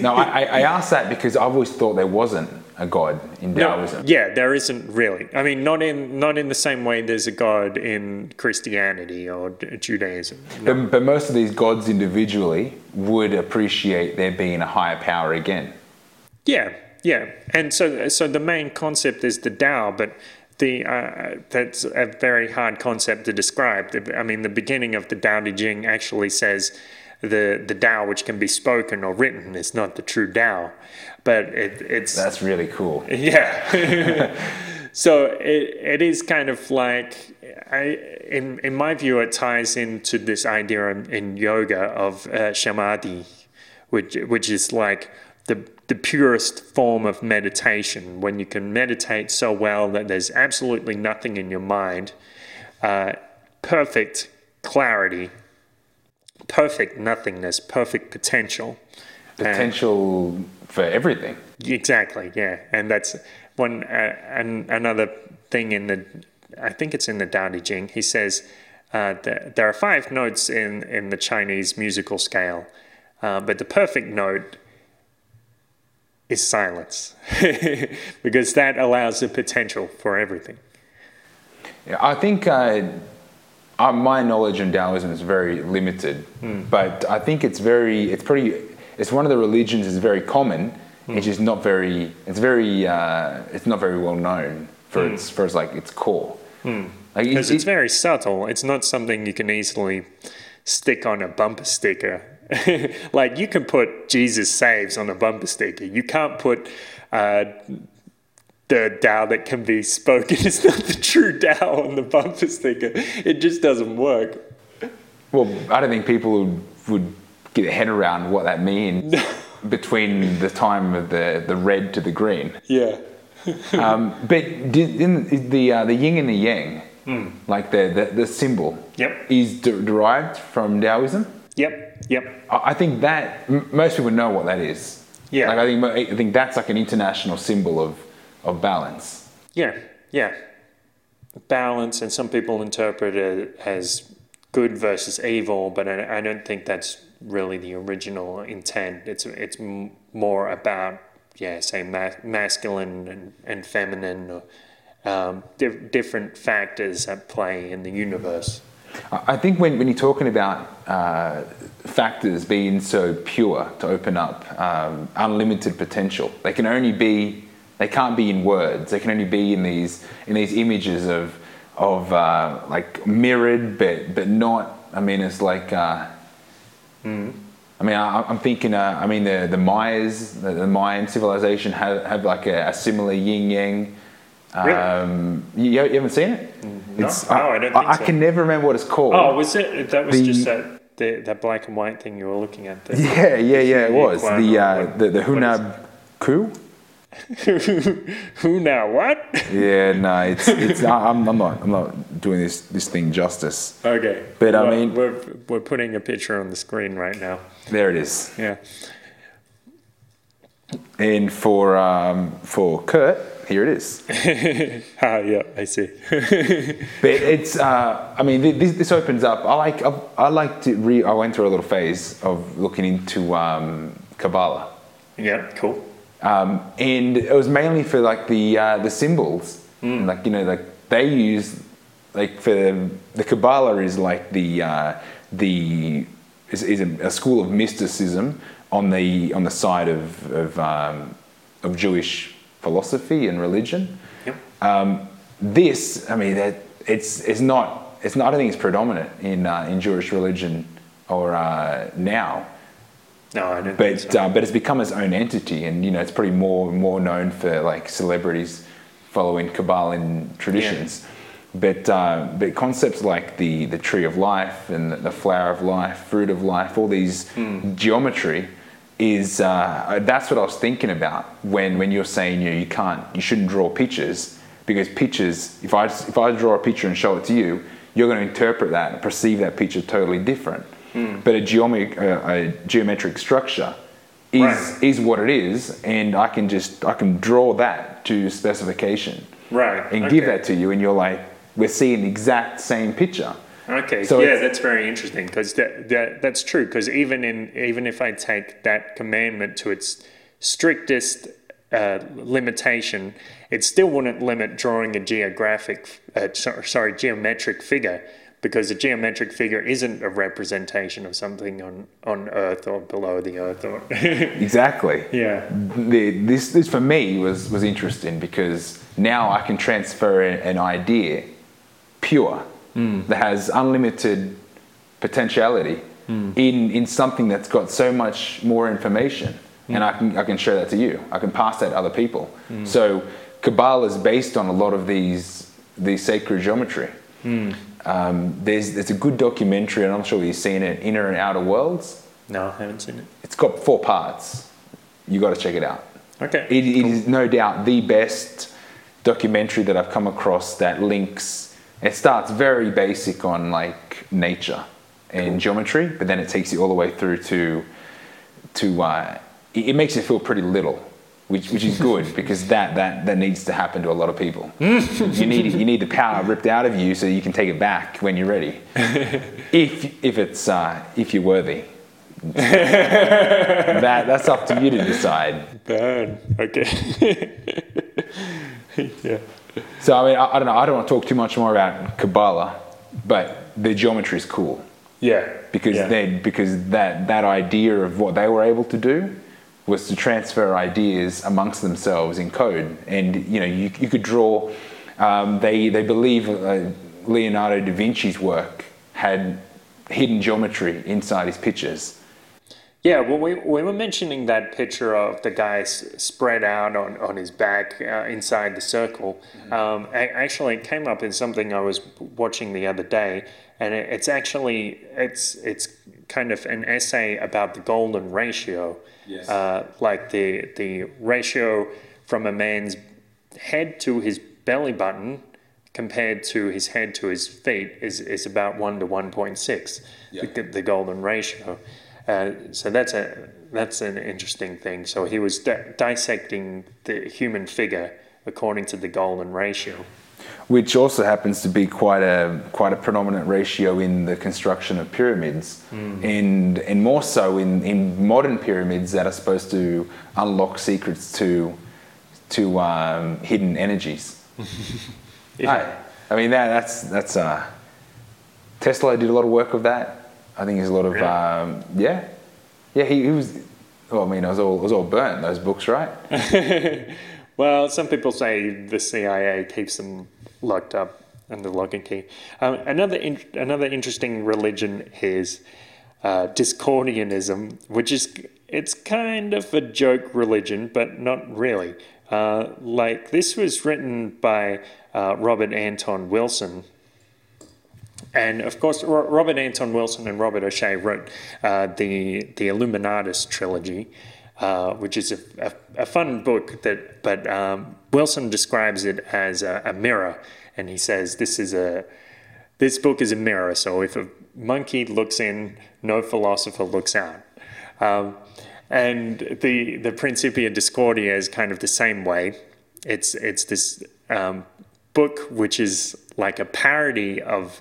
No, I, I asked that because I've always thought there wasn't a god in Taoism. No, yeah, there isn't really. I mean, not in not in the same way there's a god in Christianity or Judaism. No. But, but most of these gods individually would appreciate there being a higher power again. Yeah, yeah. And so so the main concept is the Tao, but the uh, that's a very hard concept to describe. I mean, the beginning of the Tao Te Ching actually says the the Tao, which can be spoken or written, is not the true Tao, but it, it's that's really cool. Yeah. So it it is kind of like, I in in my view, it ties into this idea in, in yoga of uh, samadhi, which which is like the the purest form of meditation, when you can meditate so well that there's absolutely nothing in your mind, uh, perfect clarity, perfect nothingness, perfect potential. Potential and, for everything. Exactly, yeah. And that's one, uh, and another thing in the, I think it's in the Tao Te Ching, he says uh, that there are five notes in, in the Chinese musical scale, uh, but the perfect note is silence, because that allows the potential for everything. Yeah, I think uh, uh, my knowledge in Taoism is very limited, mm. but I think it's very, it's pretty, it's one of the religions is very common. Mm. It's just not very, it's very, uh, it's not very well known for mm. its for its like its core. Mm. Like because it, it's it, very subtle. It's not something you can easily stick on a bumper sticker. Like you can put Jesus saves on a bumper sticker. You can't put uh, the Tao that can be spoken is not the true Tao on the bumper sticker. It just doesn't work. Well, I don't think people would, would get their head around what that means between the time of the, the red to the green. Yeah. um, but did, in the uh, the yin and the yang, mm. like the, the the symbol, yep, is de- derived from Taoism. Yep. Yep. I think that m- most people know what that is. Yeah. Like I think I think that's like an international symbol of, of balance. Yeah. Yeah. Balance, and some people interpret it as good versus evil, but I, I don't think that's really the original intent. It's it's m- more about yeah, say ma- masculine and, and feminine, or, um, di- different factors at play in the universe. I think when, when you're talking about uh, factors being so pure to open up um, unlimited potential, they can only be, they can't be in words. They can only be in these in these images of of uh, like mirrored, but but not. I mean, it's like. Uh, mm. I mean, I, I'm thinking. Uh, I mean, the the Mayas, the, the Mayan civilization have, have like a, a similar yin yang. Really? Um, you, you haven't seen it? No, it's, no I, I don't think I, so. I can never remember what it's called. Oh, was it? That was the, just that the, that black and white thing you were looking at. The, yeah, yeah, yeah, it was. The uh, what, the, the Hunab Ku? Who now what? Yeah, no, it's it's. I'm, I'm not. I'm not doing this, this thing justice. Okay, but well, I mean, we're we're putting a picture on the screen right now. There it is. Yeah. And for um, for Kurt. Here it is. Ah, yeah, I see. But it's, uh, I mean, this, this opens up. I like, I, I like to re. I went through a little phase of looking into um, Kabbalah. Yeah, cool. Um, and it was mainly for like the uh, the symbols, mm. like you know, like they use, like for the Kabbalah is like the uh, the is, is a, a school of mysticism on the on the side of of um, of Jewish philosophy and religion. Yep. Um, this, I mean, that it's it's not it's not. I don't think it's predominant in uh, in Jewish religion or uh, now. No, I don't. But think so. uh, but it's become its own entity, and you know, it's pretty more more known for like celebrities following Kabbalah traditions. Yeah. But uh, but concepts like the the tree of life and the flower of life, fruit of life, all these mm. geometry is uh, that's what I was thinking about when, when you're saying you know, you can't, you shouldn't draw pictures, because pictures, if I if I draw a picture and show it to you, you're going to interpret that and perceive that picture totally different. Mm. But a geometric uh, a geometric structure is right. is what it is, and I can just I can draw that to specification, right, and okay. give that to you, and you're like, we're seeing the exact same picture. Okay, so yeah, that's very interesting, because that, that that's true. Because even in even if I take that commandment to its strictest uh, limitation, it still wouldn't limit drawing a geographic, uh, sorry, geometric figure, because a geometric figure isn't a representation of something on, on Earth or below the Earth. Or exactly. Yeah. The, this this for me was was interesting, because now I can transfer an idea pure. Mm. That has unlimited potentiality mm. in, in something that's got so much more information. Mm. And I can I can share that to you. I can pass that to other people. Mm. So Kabbalah is based on a lot of these these sacred geometry. Mm. Um, there's, there's a good documentary, and I'm sure you've seen it, Inner and Outer Worlds. No, I haven't seen it. It's got four parts. You got to check it out. Okay. It, cool. It is no doubt the best documentary that I've come across that links... It starts very basic on like nature and cool. geometry, but then it takes you all the way through to to uh, it, it makes you feel pretty little, which which is good because that, that, that needs to happen to a lot of people. you need you need the power ripped out of you so you can take it back when you're ready, if if it's uh, if you're worthy. that that's up to you to decide. Burn. Okay. yeah. So, I mean, I, I don't know, I don't want to talk too much more about Kabbalah, but the geometry is cool. Yeah. Because yeah. they because that, that idea of what they were able to do was to transfer ideas amongst themselves in code. And, you know, you, you could draw, um, they, they believe uh, Leonardo da Vinci's work had hidden geometry inside his pictures. Yeah, well, we we were mentioning that picture of the guy s- spread out on, on his back uh, inside the circle. Mm-hmm. Um, I, actually, it came up in something I was watching the other day, and it, it's actually it's it's kind of an essay about the golden ratio, yes. uh, like the the ratio from a man's head to his belly button compared to his head to his feet is is about one to one point six, yeah. the, the golden ratio. Uh, so that's a that's an interesting thing. So he was di- dissecting the human figure according to the golden ratio, which also happens to be quite a quite a predominant ratio in the construction of pyramids, mm. and and more so in, in modern pyramids that are supposed to unlock secrets to to um, hidden energies. yeah. I, I mean that that's that's uh, Tesla did a lot of work with that. I think there's a lot of, really? um, yeah. Yeah, he, he was, well, I mean, it was all, it was all burnt, those books, right? Well, some people say the C I A keeps them locked up under lock and key. Um, another in, another interesting religion is uh, Discordianism, which is, it's kind of a joke religion, but not really. Uh, like, this was written by uh, Robert Anton Wilson. And of course, Robert Anton Wilson and Robert O'Shea wrote uh, the the Illuminatus trilogy, uh, which is a, a, a fun book. That but um, Wilson describes it as a, a mirror, and he says this is a this book is a mirror. So if a monkey looks in, no philosopher looks out. Um, and the the Principia Discordia is kind of the same way. It's it's this um, book which is like a parody of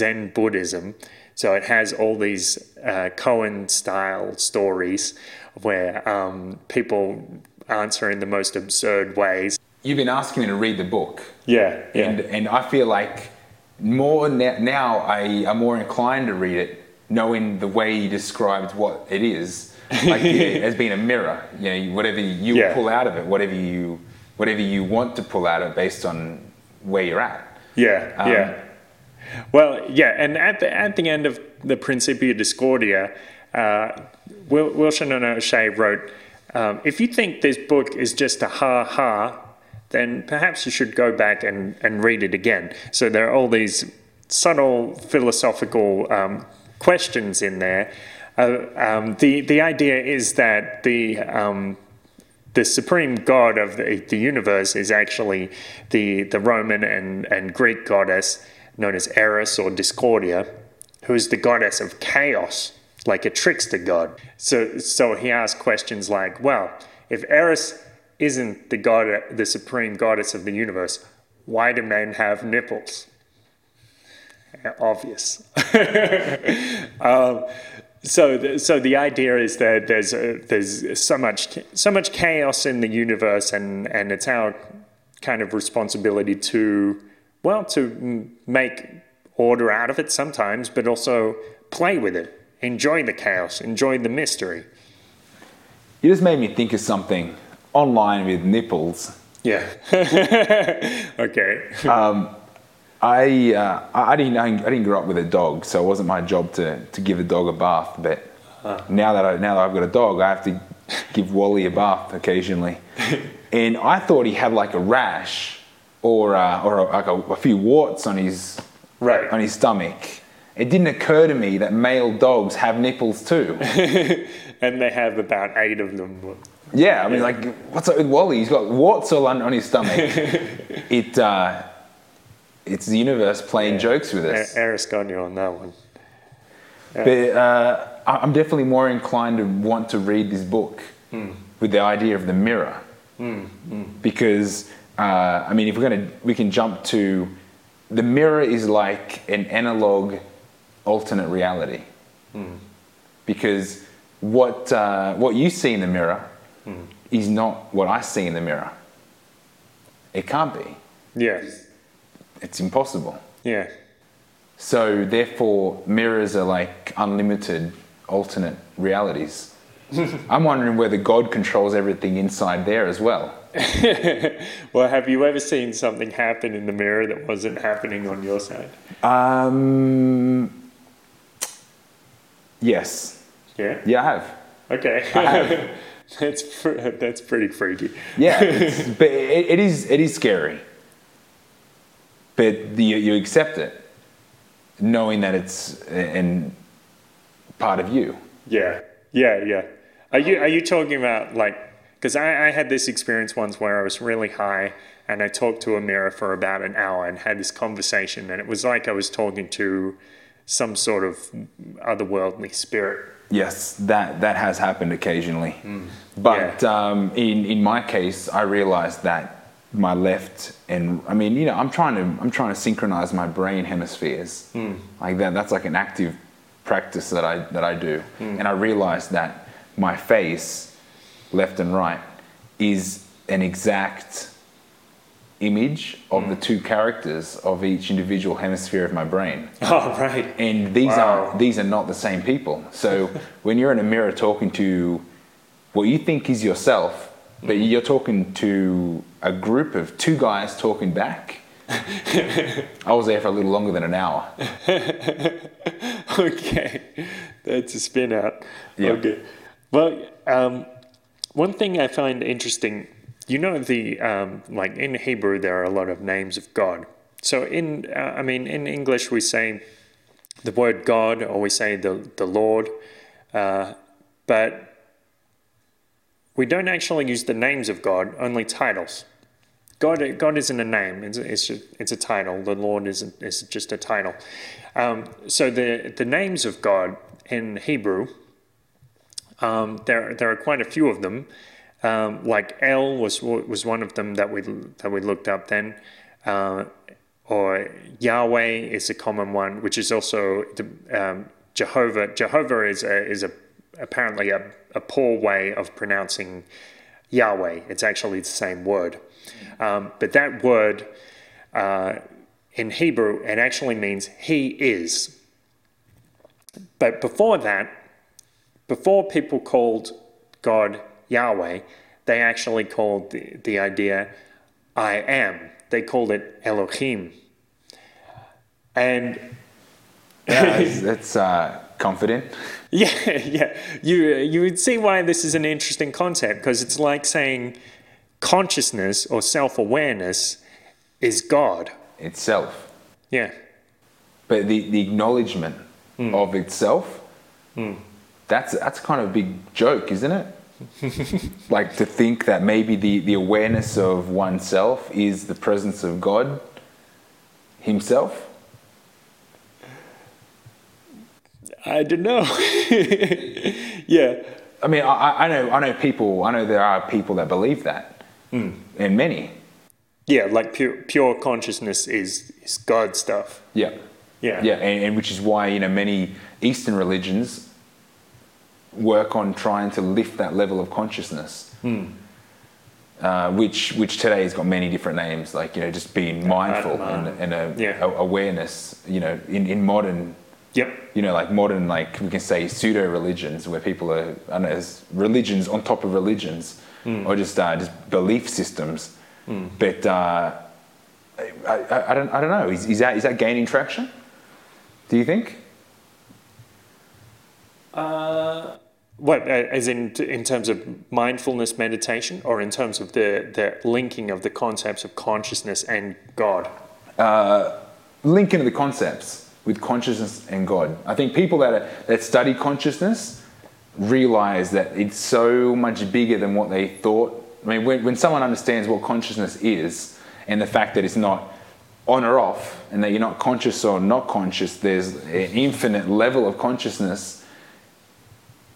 Zen Buddhism, so it has all these uh, Cohen-style stories where um, people answer in the most absurd ways. You've been asking me to read the book, yeah, yeah. and and I feel like more na- now I am more inclined to read it, knowing the way you described what it is, like yeah, as being a mirror. You know, whatever you yeah. pull out of it, whatever you whatever you want to pull out of it, based on where you're at. Yeah, um, yeah. Well, yeah, and at the at the end of the Principia Discordia, uh, Wil- Wilson and O'Shea wrote, um, if you think this book is just a ha-ha, then perhaps you should go back and, and read it again. So there are all these subtle philosophical um, questions in there Uh, um, the the idea is that the um, the supreme god of the, the universe is actually the the Roman and and Greek goddess known as Eris or Discordia, who is the goddess of chaos, like a trickster god. So so he asked questions like, well, if Eris isn't the god, the supreme goddess of the universe, why do men have nipples? Obvious. um, so, the, so the idea is that there's a, there's so much so much chaos in the universe, and and it's our kind of responsibility to well to make order out of it sometimes, but also play with it, enjoy the chaos, enjoy the mystery. You just made me think of something online with nipples. Yeah. Okay. Um, I uh, I didn't I didn't grow up with a dog, so it wasn't my job to, to give a dog a bath. But uh-huh. now that I, now that I've got a dog, I have to give Wally a bath occasionally. And I thought he had like a rash or uh, or a, like a, a few warts on his right. on his stomach. It didn't occur to me that male dogs have nipples too. And they have about eight of them. Yeah, I mean, yeah. like, what's up with Wally? He's got warts all on, on his stomach. it, uh, it's the universe playing yeah. jokes with us. Eris got you on that one. Yeah. But uh, I'm definitely more inclined to want to read this book mm. with the idea of the mirror. Mm. Mm. Because, uh, I mean, if we're going to, we can jump to, the mirror is like an analog alternate reality. Mm. Because what uh, what you see in the mirror Mm. is not what I see in the mirror. It can't be. Yeah. It's impossible. Yeah. So therefore, mirrors are like unlimited alternate realities. I'm wondering whether God controls everything inside there as well. Well, have you ever seen something happen in the mirror that wasn't happening on your side? Um. Yes. Yeah? Yeah, I have. Okay. I have. That's pr- that's pretty freaky. Yeah, it's, but it, it is it is scary. But the, you accept it, knowing that it's and part of you. Yeah, yeah, yeah. Are you are you talking about like? Because I, I had this experience once where I was really high and I talked to a mirror for about an hour and had this conversation, and it was like I was talking to some sort of otherworldly spirit. Yes, that, that has happened occasionally. Mm. But yeah. um, in in my case, I realized that my left and I mean, you know, I'm trying to I'm trying to synchronize my brain hemispheres. Mm. Like that that's like an active practice that I that I do. Mm. And I realized that my face, left and right, is an exact image of mm. the two characters of each individual hemisphere of my brain. Oh, right. And these wow. are these are not the same people. So when you're in a mirror talking to what you think is yourself, but mm. you're talking to a group of two guys talking back. I was there for a little longer than an hour. Okay. That's a spin out. Yep. Okay. Well, um, one thing I find interesting, you know, the um, like in Hebrew there are a lot of names of God. So in uh, I mean in English we say the word God or we say the the Lord, uh, but we don't actually use the names of God, only titles. God God isn't a name; it's it's just, it's a title. The Lord isn't is just a title. Um, so the the names of God in Hebrew, um, there there are quite a few of them. Um, like El was was one of them that we that we looked up then, uh, or Yahweh is a common one, which is also um, Jehovah. Jehovah is a, is a, apparently a, a poor way of pronouncing Yahweh. It's actually the same word, um, but that word uh, in Hebrew it actually means He is. But before that, before people called God Yahweh, they actually called the, the idea I am. They called it Elohim. And that's yeah, uh, confident. Yeah, yeah. You you would see why this is an interesting concept, because it's like saying consciousness or self-awareness is God itself. Yeah. But the, the acknowledgement mm. of itself mm. that's that's kind of a big joke, isn't it? Like, to think that maybe the, the awareness of oneself is the presence of God himself? I don't know. Yeah. I mean, I, I know I know people, I know there are people that believe that, mm. and many. Yeah, like pure, pure consciousness is, is God stuff. Yeah. Yeah. Yeah, and, and which is why, you know, many Eastern religions work on trying to lift that level of consciousness, mm. uh, which which today has got many different names, like, you know, just being mindful and, and a, yeah. a, awareness, you know, in, in modern, yep. you know, like modern, like we can say pseudo-religions where people are, I don't know, it's religions on top of religions, mm. or just uh, just belief systems. Mm. But uh, I, I, I don't I don't know, is, is that is that gaining traction, do you think? Uh, what, as in in terms of mindfulness meditation, or in terms of the, the linking of the concepts of consciousness and God? Uh, linking of the concepts with consciousness and God. I think people that are, that study consciousness realize that it's so much bigger than what they thought. I mean, when, when someone understands what consciousness is, and the fact that it's not on or off, and that you're not conscious or not conscious, there's an infinite level of consciousness.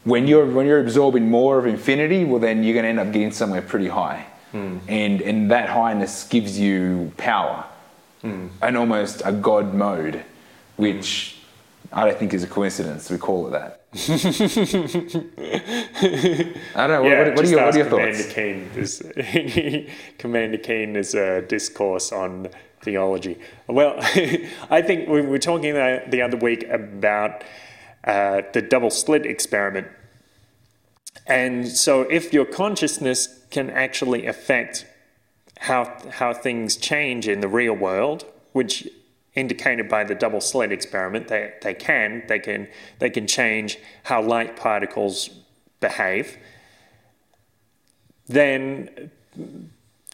When you're when you're absorbing more of infinity, well, then you're going to end up getting somewhere pretty high, mm. and and that highness gives you power, mm. and almost a God mode, which I don't think is a coincidence. We call it that. I don't know. Yeah, what, what, what, are your, what are your thoughts? Commander Keen is Commander Keen is a discourse on theology. Well, I think we were talking the other week about. Uh, the double slit experiment. And so if your consciousness can actually affect how how things change in the real world, which indicated by the double slit experiment, they, they can, they can, they can change how light particles behave, then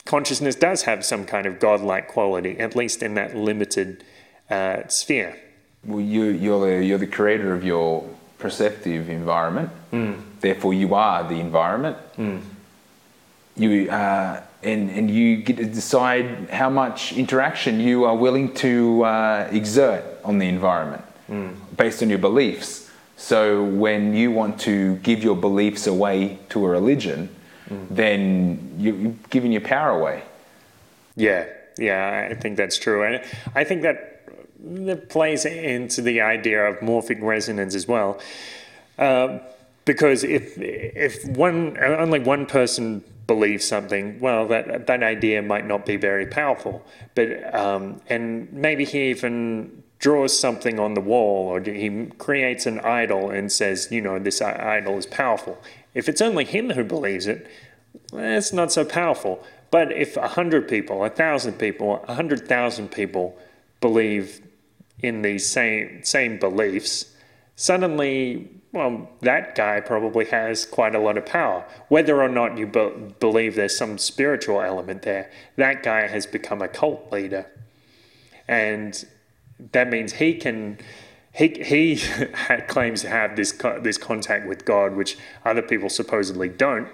consciousness does have some kind of godlike quality, at least in that limited uh, sphere. Well, you, you're, the, you're the creator of your perceptive environment. Mm. Therefore, you are the environment. Mm. You uh, and and you get to decide how much interaction you are willing to uh, exert on the environment, mm. based on your beliefs. So, when you want to give your beliefs away to a religion, mm. then you're giving your power away. Yeah, yeah, I think that's true, and I think that. That plays into the idea of morphic resonance as well, uh, because if if one only one person believes something, well, that that idea might not be very powerful. But um, and maybe he even draws something on the wall, or he creates an idol and says, you know, this idol is powerful. If it's only him who believes it, it's not so powerful. But if a hundred people, a thousand people, a hundred thousand people believe in these same same beliefs, suddenly, well, that guy probably has quite a lot of power. Whether or not you be- believe there's some spiritual element there, that guy has become a cult leader, and that means he can he he claims to have this co- this contact with God, which other people supposedly don't,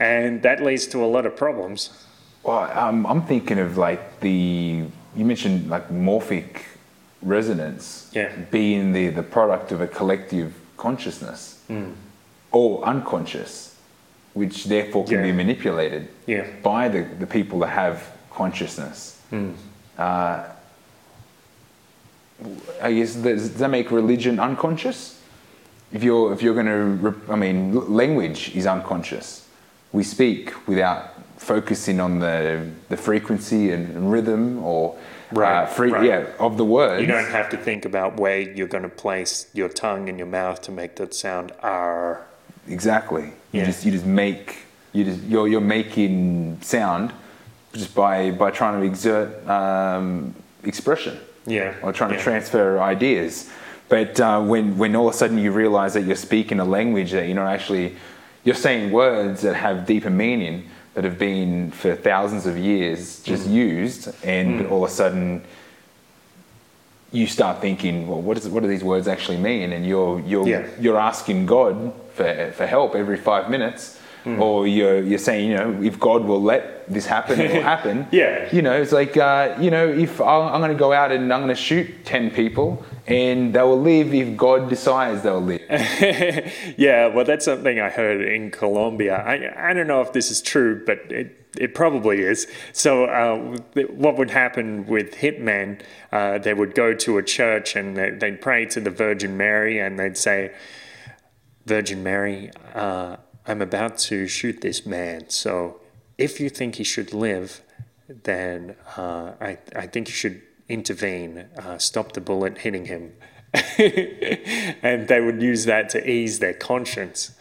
and that leads to a lot of problems. Well, um, I'm thinking of like the. You mentioned like morphic resonance, yeah. being the, the product of a collective consciousness, mm. or unconscious, which therefore can yeah. be manipulated yeah. by the, the people that have consciousness. Mm. Uh, I guess does that make religion unconscious? If you're if you're going to, re- I mean, language is unconscious. We speak without. Focusing on the the frequency and rhythm, or right, uh, free, right. yeah, of the words. You don't have to think about where you're going to place your tongue in your mouth to make that sound R. Exactly. Yeah. You just you just make you just you're you're making sound just by by trying to exert um, expression. Yeah. Or trying yeah. to transfer ideas, but uh, when when all of a sudden you realize that you're speaking a language that you're not actually you're saying words that have deeper meaning. That have been for thousands of years just mm. used, and mm. all of a sudden you start thinking, well, what, is, what do these words actually mean? And you're you're yeah. you're asking God for for help every five minutes, mm. or you're you're saying, you know, if God will let this happen, it will happen. yeah, you know, it's like uh, you know, if I'll, I'm going to go out and I'm going to shoot ten people, and they will live if God decides they will live. Yeah, well, that's something I heard in Colombia. I I don't know if this is true, but it. It probably is. So uh, what would happen with hitmen, uh, they would go to a church and they'd pray to the Virgin Mary and they'd say, Virgin Mary, uh, I'm about to shoot this man. So if you think he should live, then uh, I, I think you should intervene, uh, stop the bullet hitting him. And they would use that to ease their conscience.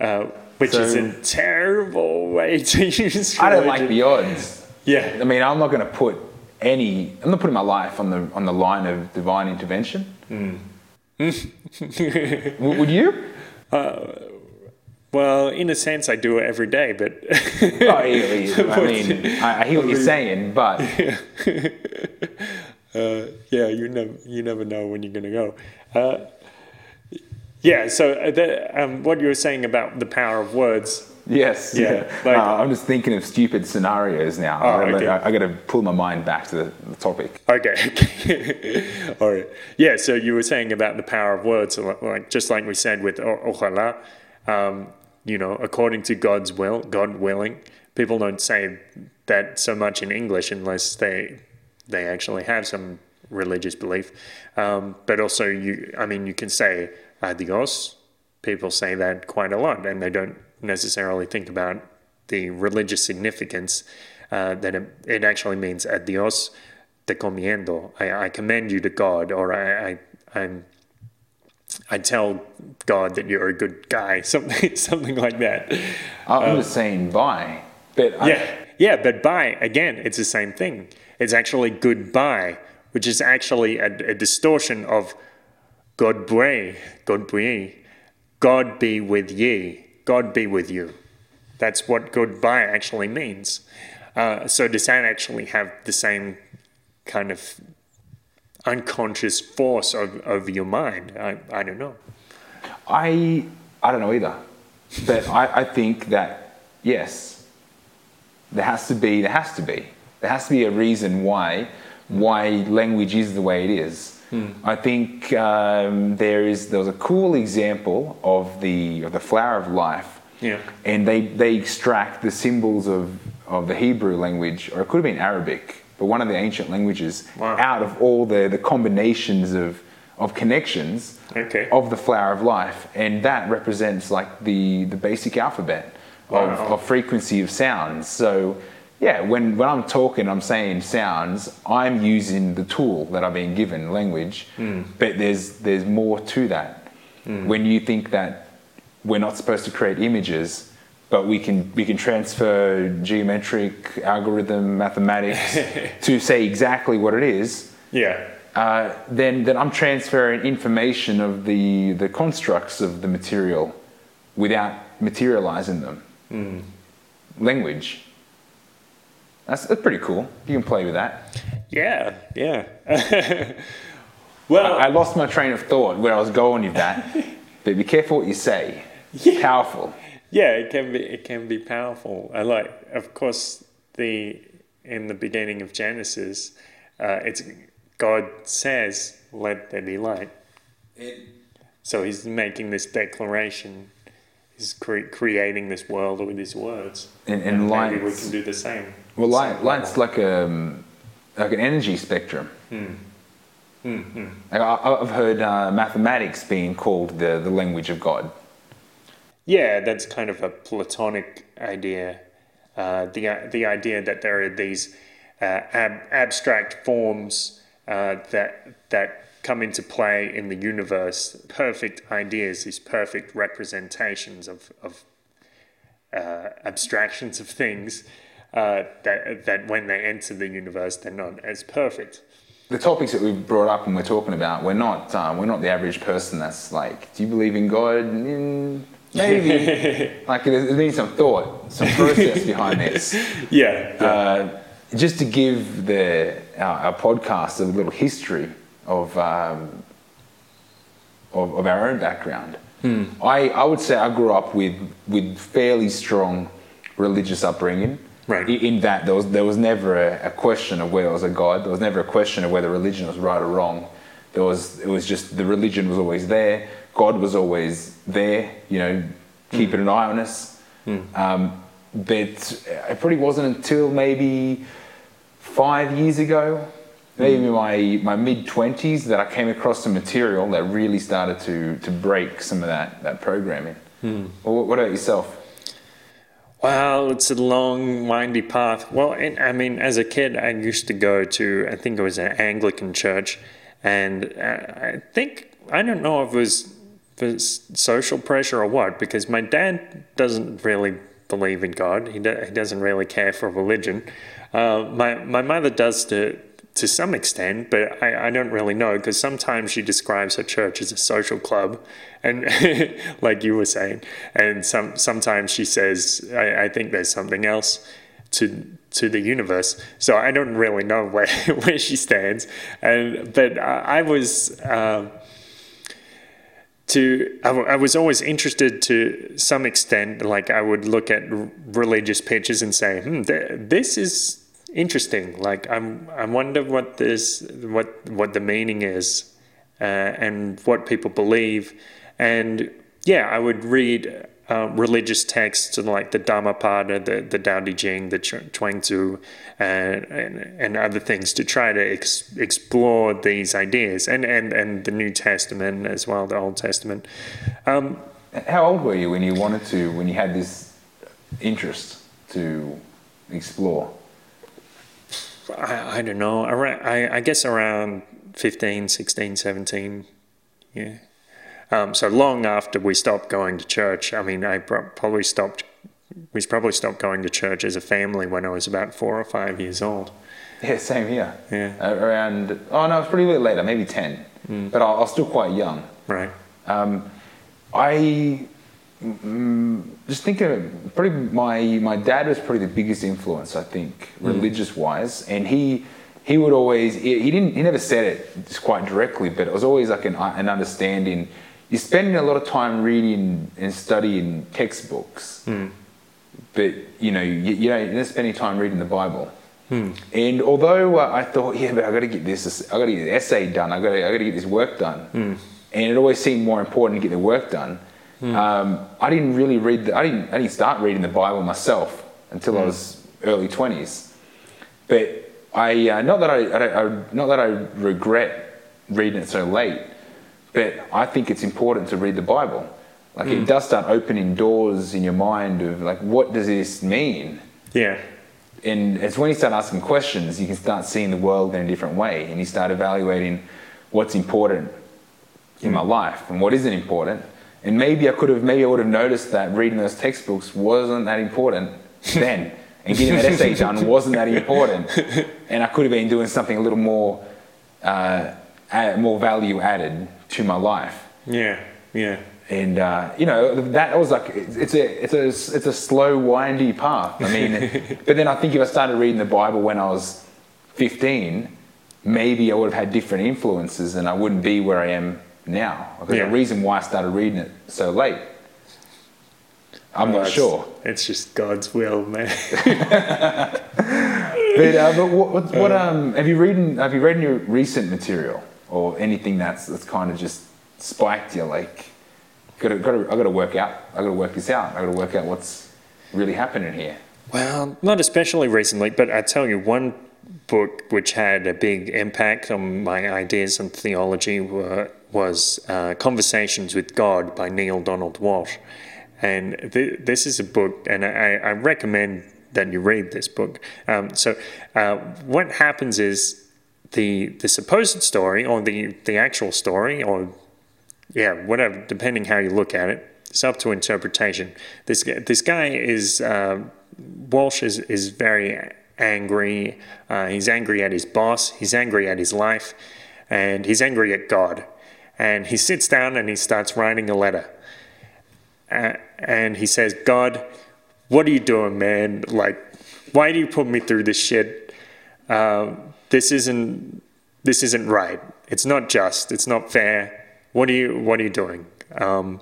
Uh, Which so, is a terrible way to use religion. I don't like the odds. Yeah. I mean, I'm not going to put any... I'm not putting my life on the on the line of divine intervention. Mm. Would you? Uh, well, in a sense, I do it every day, but... oh, yeah, yeah. I mean, I, I hear what you're saying, but... uh, yeah, you never, you never know when you're going to go. Uh, Yeah, so the, um, what you were saying about the power of words. Yes. Yeah. yeah. Like, uh, I'm just thinking of stupid scenarios now. Oh, I, okay. I, I got to pull my mind back to the, the topic. Okay. All right. Yeah, so you were saying about the power of words, like just like we said with Ojalá, um, you know, according to God's will, God willing. People don't say that so much in English unless they they actually have some religious belief. Um, but also, you, I mean, you can say... Adios, people say that quite a lot, and they don't necessarily think about the religious significance uh, that it, it actually means. Adios, te comiendo. I, I commend you to God, or I, I, I'm, I tell God that you're a good guy, something, something like that. I'm um, just saying bye, but I... yeah, yeah, but bye again. It's the same thing. It's actually goodbye, which is actually a, a distortion of. God be, God be, God be with ye, God be with you. That's what goodbye actually means. Uh, so does that actually have the same kind of unconscious force over, over your mind? I, I don't know. I I don't know either. But I, I think that, yes, there has to be, there has to be. There has to be a reason why why language is the way it is. Hmm. I think um, there is there was a cool example of the of the flower of life, yeah. And they, they extract the symbols of, of the Hebrew language, or it could have been Arabic, but one of the ancient languages, wow. out of all the, the combinations of of connections okay. of the flower of life, and that represents like the, the basic alphabet wow. of, of frequency of sounds. So. Yeah, when, when I'm talking, I'm saying sounds, I'm using the tool that I've been given, language, mm. but there's there's more to that. Mm. When you think that we're not supposed to create images, but we can we can transfer geometric, algorithm, mathematics to say exactly what it is, yeah. uh, then, then I'm transferring information of the, the constructs of the material without materializing them. Mm. Language. That's, that's pretty cool. You can play with that. Yeah, yeah. Well, I, I lost my train of thought where I was going with that. But be careful what you say. Yeah. Powerful. Yeah, it can be. It can be powerful. I like, of course, the in the beginning of Genesis, uh, it's God says, "Let there be light." It, so He's making this declaration. He's cre- creating this world with His words, and, and, and light. Maybe we can do the same. Well, light, light's like a like an energy spectrum. Mm. Mm-hmm. Like I, I've heard uh, mathematics being called the, the language of God. Yeah, that's kind of a Platonic idea. Uh, the the idea that there are these uh, ab- abstract forms uh, that that come into play in the universe. Perfect ideas, these perfect representations of of uh, abstractions of things. Uh, that that when they enter the universe, they're not as perfect. The topics that we've brought up and we're talking about, we're not um, we're not the average person. That's like, do you believe in God? Mm, maybe. Like, there needs some thought, some process behind this. Yeah. yeah. Uh, just to give the our, our podcast a little history of um, of, of our own background. Hmm. I, I would say I grew up with with fairly strong religious upbringing. Right. In that there was there was never a, a question of whether there was a God. There was never a question of whether religion was right or wrong. There was it was just the religion was always there. God was always there. You know, keeping mm. an eye on us. Mm. Um, but it probably wasn't until maybe five years ago, maybe mm. my my mid twenties, that I came across some material that really started to to break some of that that programming. Mm. Well, what about yourself? Well, it's a long, windy path. Well, and, I mean, as a kid, I used to go to, I think it was an Anglican church, and I think, I don't know if it was for social pressure or what, because my dad doesn't really believe in God. He, do, he doesn't really care for religion. Uh, my, my mother does to to some extent, but I, I don't really know, because sometimes she describes her church as a social club, and like you were saying, and some sometimes she says, I, I think there's something else to to the universe. So I don't really know where, where she stands. And but I, I was um, to I, w- I was always interested to some extent. Like I would look at r- religious pictures and say, hmm, th- this is. Interesting. Like I'm, I wonder what this, what what the meaning is, uh, and what people believe, and yeah, I would read uh, religious texts like the Dhammapada, the the Tao Te Ching, the Chuang Tzu, and, and and other things to try to ex- explore these ideas, and, and and the New Testament as well, the Old Testament. Um, How old were you when you wanted to, when you had this interest to explore? I, I don't know, around, I, I guess around fifteen, sixteen, seventeen, yeah. Um, so long after we stopped going to church. I mean, I pro- probably stopped, we probably stopped going to church as a family when I was about four or five years old. Yeah, same here. Yeah. Uh, around, oh no, it was pretty late later, maybe ten, mm. but I, I was still quite young. Right. Um, I, mm, just think of it, probably my, my dad was probably the biggest influence, I think, mm. religious wise. And he, he would always, he didn't, he never said it just quite directly, but it was always like an, an understanding. You're spending a lot of time reading and studying textbooks, mm. but you know, you, you don't, you don't spend any time reading the Bible. Mm. And although uh, I thought, yeah, but I got to get this, I got to get the essay done. I got to, I got to get this work done. Mm. And it always seemed more important to get the work done. Mm. Um, I didn't really read. The, I didn't. I didn't start reading the Bible myself until mm. I was early twenties. But I uh, not that I, I, I not that I regret reading it so late. But I think it's important to read the Bible. Like mm. it does start opening doors in your mind of like, what does this mean? Yeah. And it's when you start asking questions, you can start seeing the world in a different way, and you start evaluating what's important mm. in my life and what isn't important. And maybe I could have, maybe I would have noticed that reading those textbooks wasn't that important then, and getting that essay done wasn't that important, and I could have been doing something a little more, uh, more value added to my life. Yeah, yeah. And uh, you know, that was like it's a it's a it's a slow, windy path. I mean, but then I think if I started reading the Bible when I was fifteen, maybe I would have had different influences, and I wouldn't be where I am now. There's yeah. a reason why I started reading it so late. I'm well, not sure. It's just God's will, man. But uh, but what, what, what um have you read have you read any recent material or anything that's that's kind of just spiked you? Like, gotta gotta I gotta work out. I gotta work this out. I gotta work out what's really happening here. Well, not especially recently, but I tell you one book which had a big impact on my ideas on theology were. was uh, Conversations with God by Neil Donald Walsh. And th- this is a book, and I, I recommend that you read this book. Um, so uh, what happens is the the supposed story, or the, the actual story, or yeah, whatever, depending how you look at it, it's up to interpretation. This, this guy is, uh, Walsh is, is very angry. Uh, he's angry at his boss, he's angry at his life, and he's angry at God. And he sits down and he starts writing a letter. Uh, and he says, God, what are you doing, man? Like, why do you put me through this shit? Uh, this isn't, this isn't right. It's not just. It's not fair. What are you, what are you doing? Um,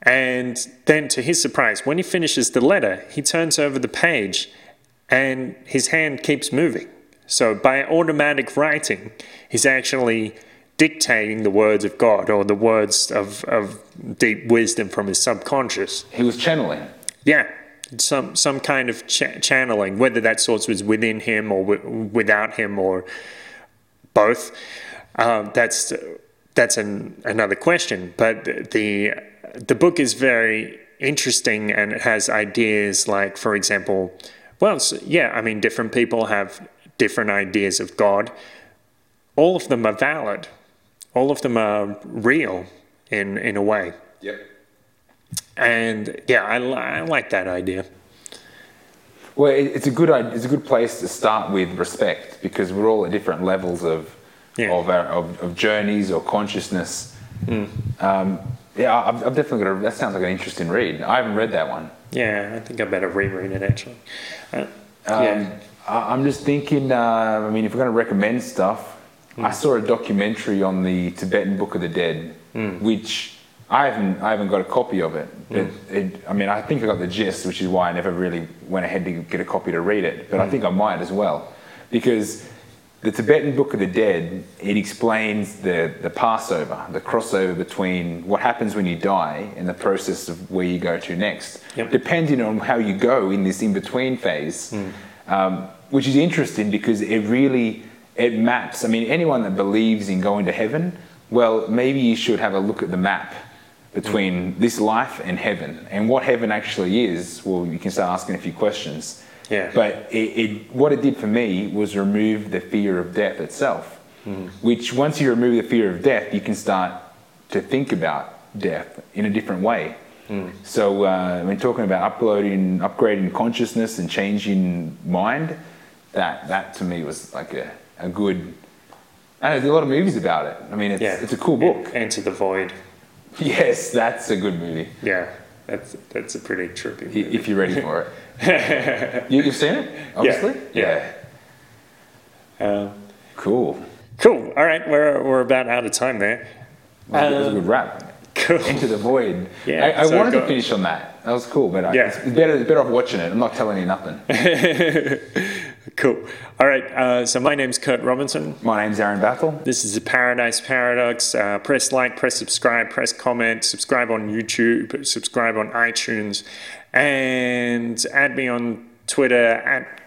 and then, to his surprise, when he finishes the letter, he turns over the page and his hand keeps moving. So by automatic writing, he's actually dictating the words of God, or the words of, of deep wisdom from his subconscious. He was channeling. Yeah. Some some kind of ch- channeling, whether that source was within him or w- without him or both, um, that's that's an, another question. But the the book is very interesting, and it has ideas like, for example, well, so, yeah, I mean, different people have different ideas of God. All of them are valid. All of them are real in in a way. Yep. And yeah, I, I like that idea. Well, it's a good it's a good place to start with respect, because we're all at different levels of yeah. of, our, of of journeys or consciousness. Mm. Um, yeah, I've, I've definitely got. A, that sounds like an interesting read. I haven't read that one. Yeah, I think I better reread it actually. Uh, um, yeah, I, I'm just thinking. Uh, I mean, if we're going to recommend stuff, mm. I saw a documentary on the Tibetan Book of the Dead, mm. which. I haven't, I haven't got a copy of it. Mm. it, it I mean, I think I got the gist, which is why I never really went ahead to get a copy to read it, but mm. I think I might as well. Because the Tibetan Book of the Dead, it explains the, the Passover, the crossover between what happens when you die and the process of where you go to next, yep. depending on how you go in this in-between phase, mm. um, which is interesting because it really, it maps. I mean, anyone that believes in going to heaven, well, maybe you should have a look at the map between this life and heaven, and what heaven actually is. Well, you can start asking a few questions. Yeah. But it, it, what it did for me was remove the fear of death itself, mm. which once you remove the fear of death, you can start to think about death in a different way. Mm. So uh, when talking about uploading, upgrading consciousness and changing mind, that that to me was like a, a good. And there's a lot of movies about it. I mean, it's yeah. it's a cool book. Yeah. Enter the Void. Yes, that's a good movie. Yeah, that's that's a pretty trippy movie. If you're ready for it. you, you've seen it, obviously? Yeah. yeah. Um, cool. Cool. All right, we're we're about out of time there. Well, um, that was a good wrap. Cool. Into the Void. Yeah, I, I so wanted got, to finish on that. That was cool, but I, yeah. it's, better, it's better off watching it. I'm not telling you nothing. Cool. All right, uh, so my name's Kurt Robinson. My name's Aaron Battle. This is the Paradise Paradox. Uh, press like, press subscribe, press comment, subscribe on YouTube, subscribe on iTunes, and add me on Twitter at,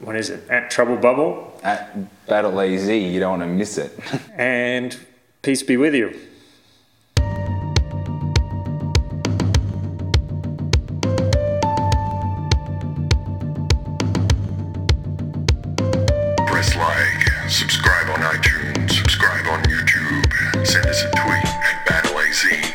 what is it, at Trouble Bubble. At Battle A Z, you don't want to miss it. And peace be with you. Subscribe on iTunes, subscribe on YouTube, send us a tweet at Battle A Z.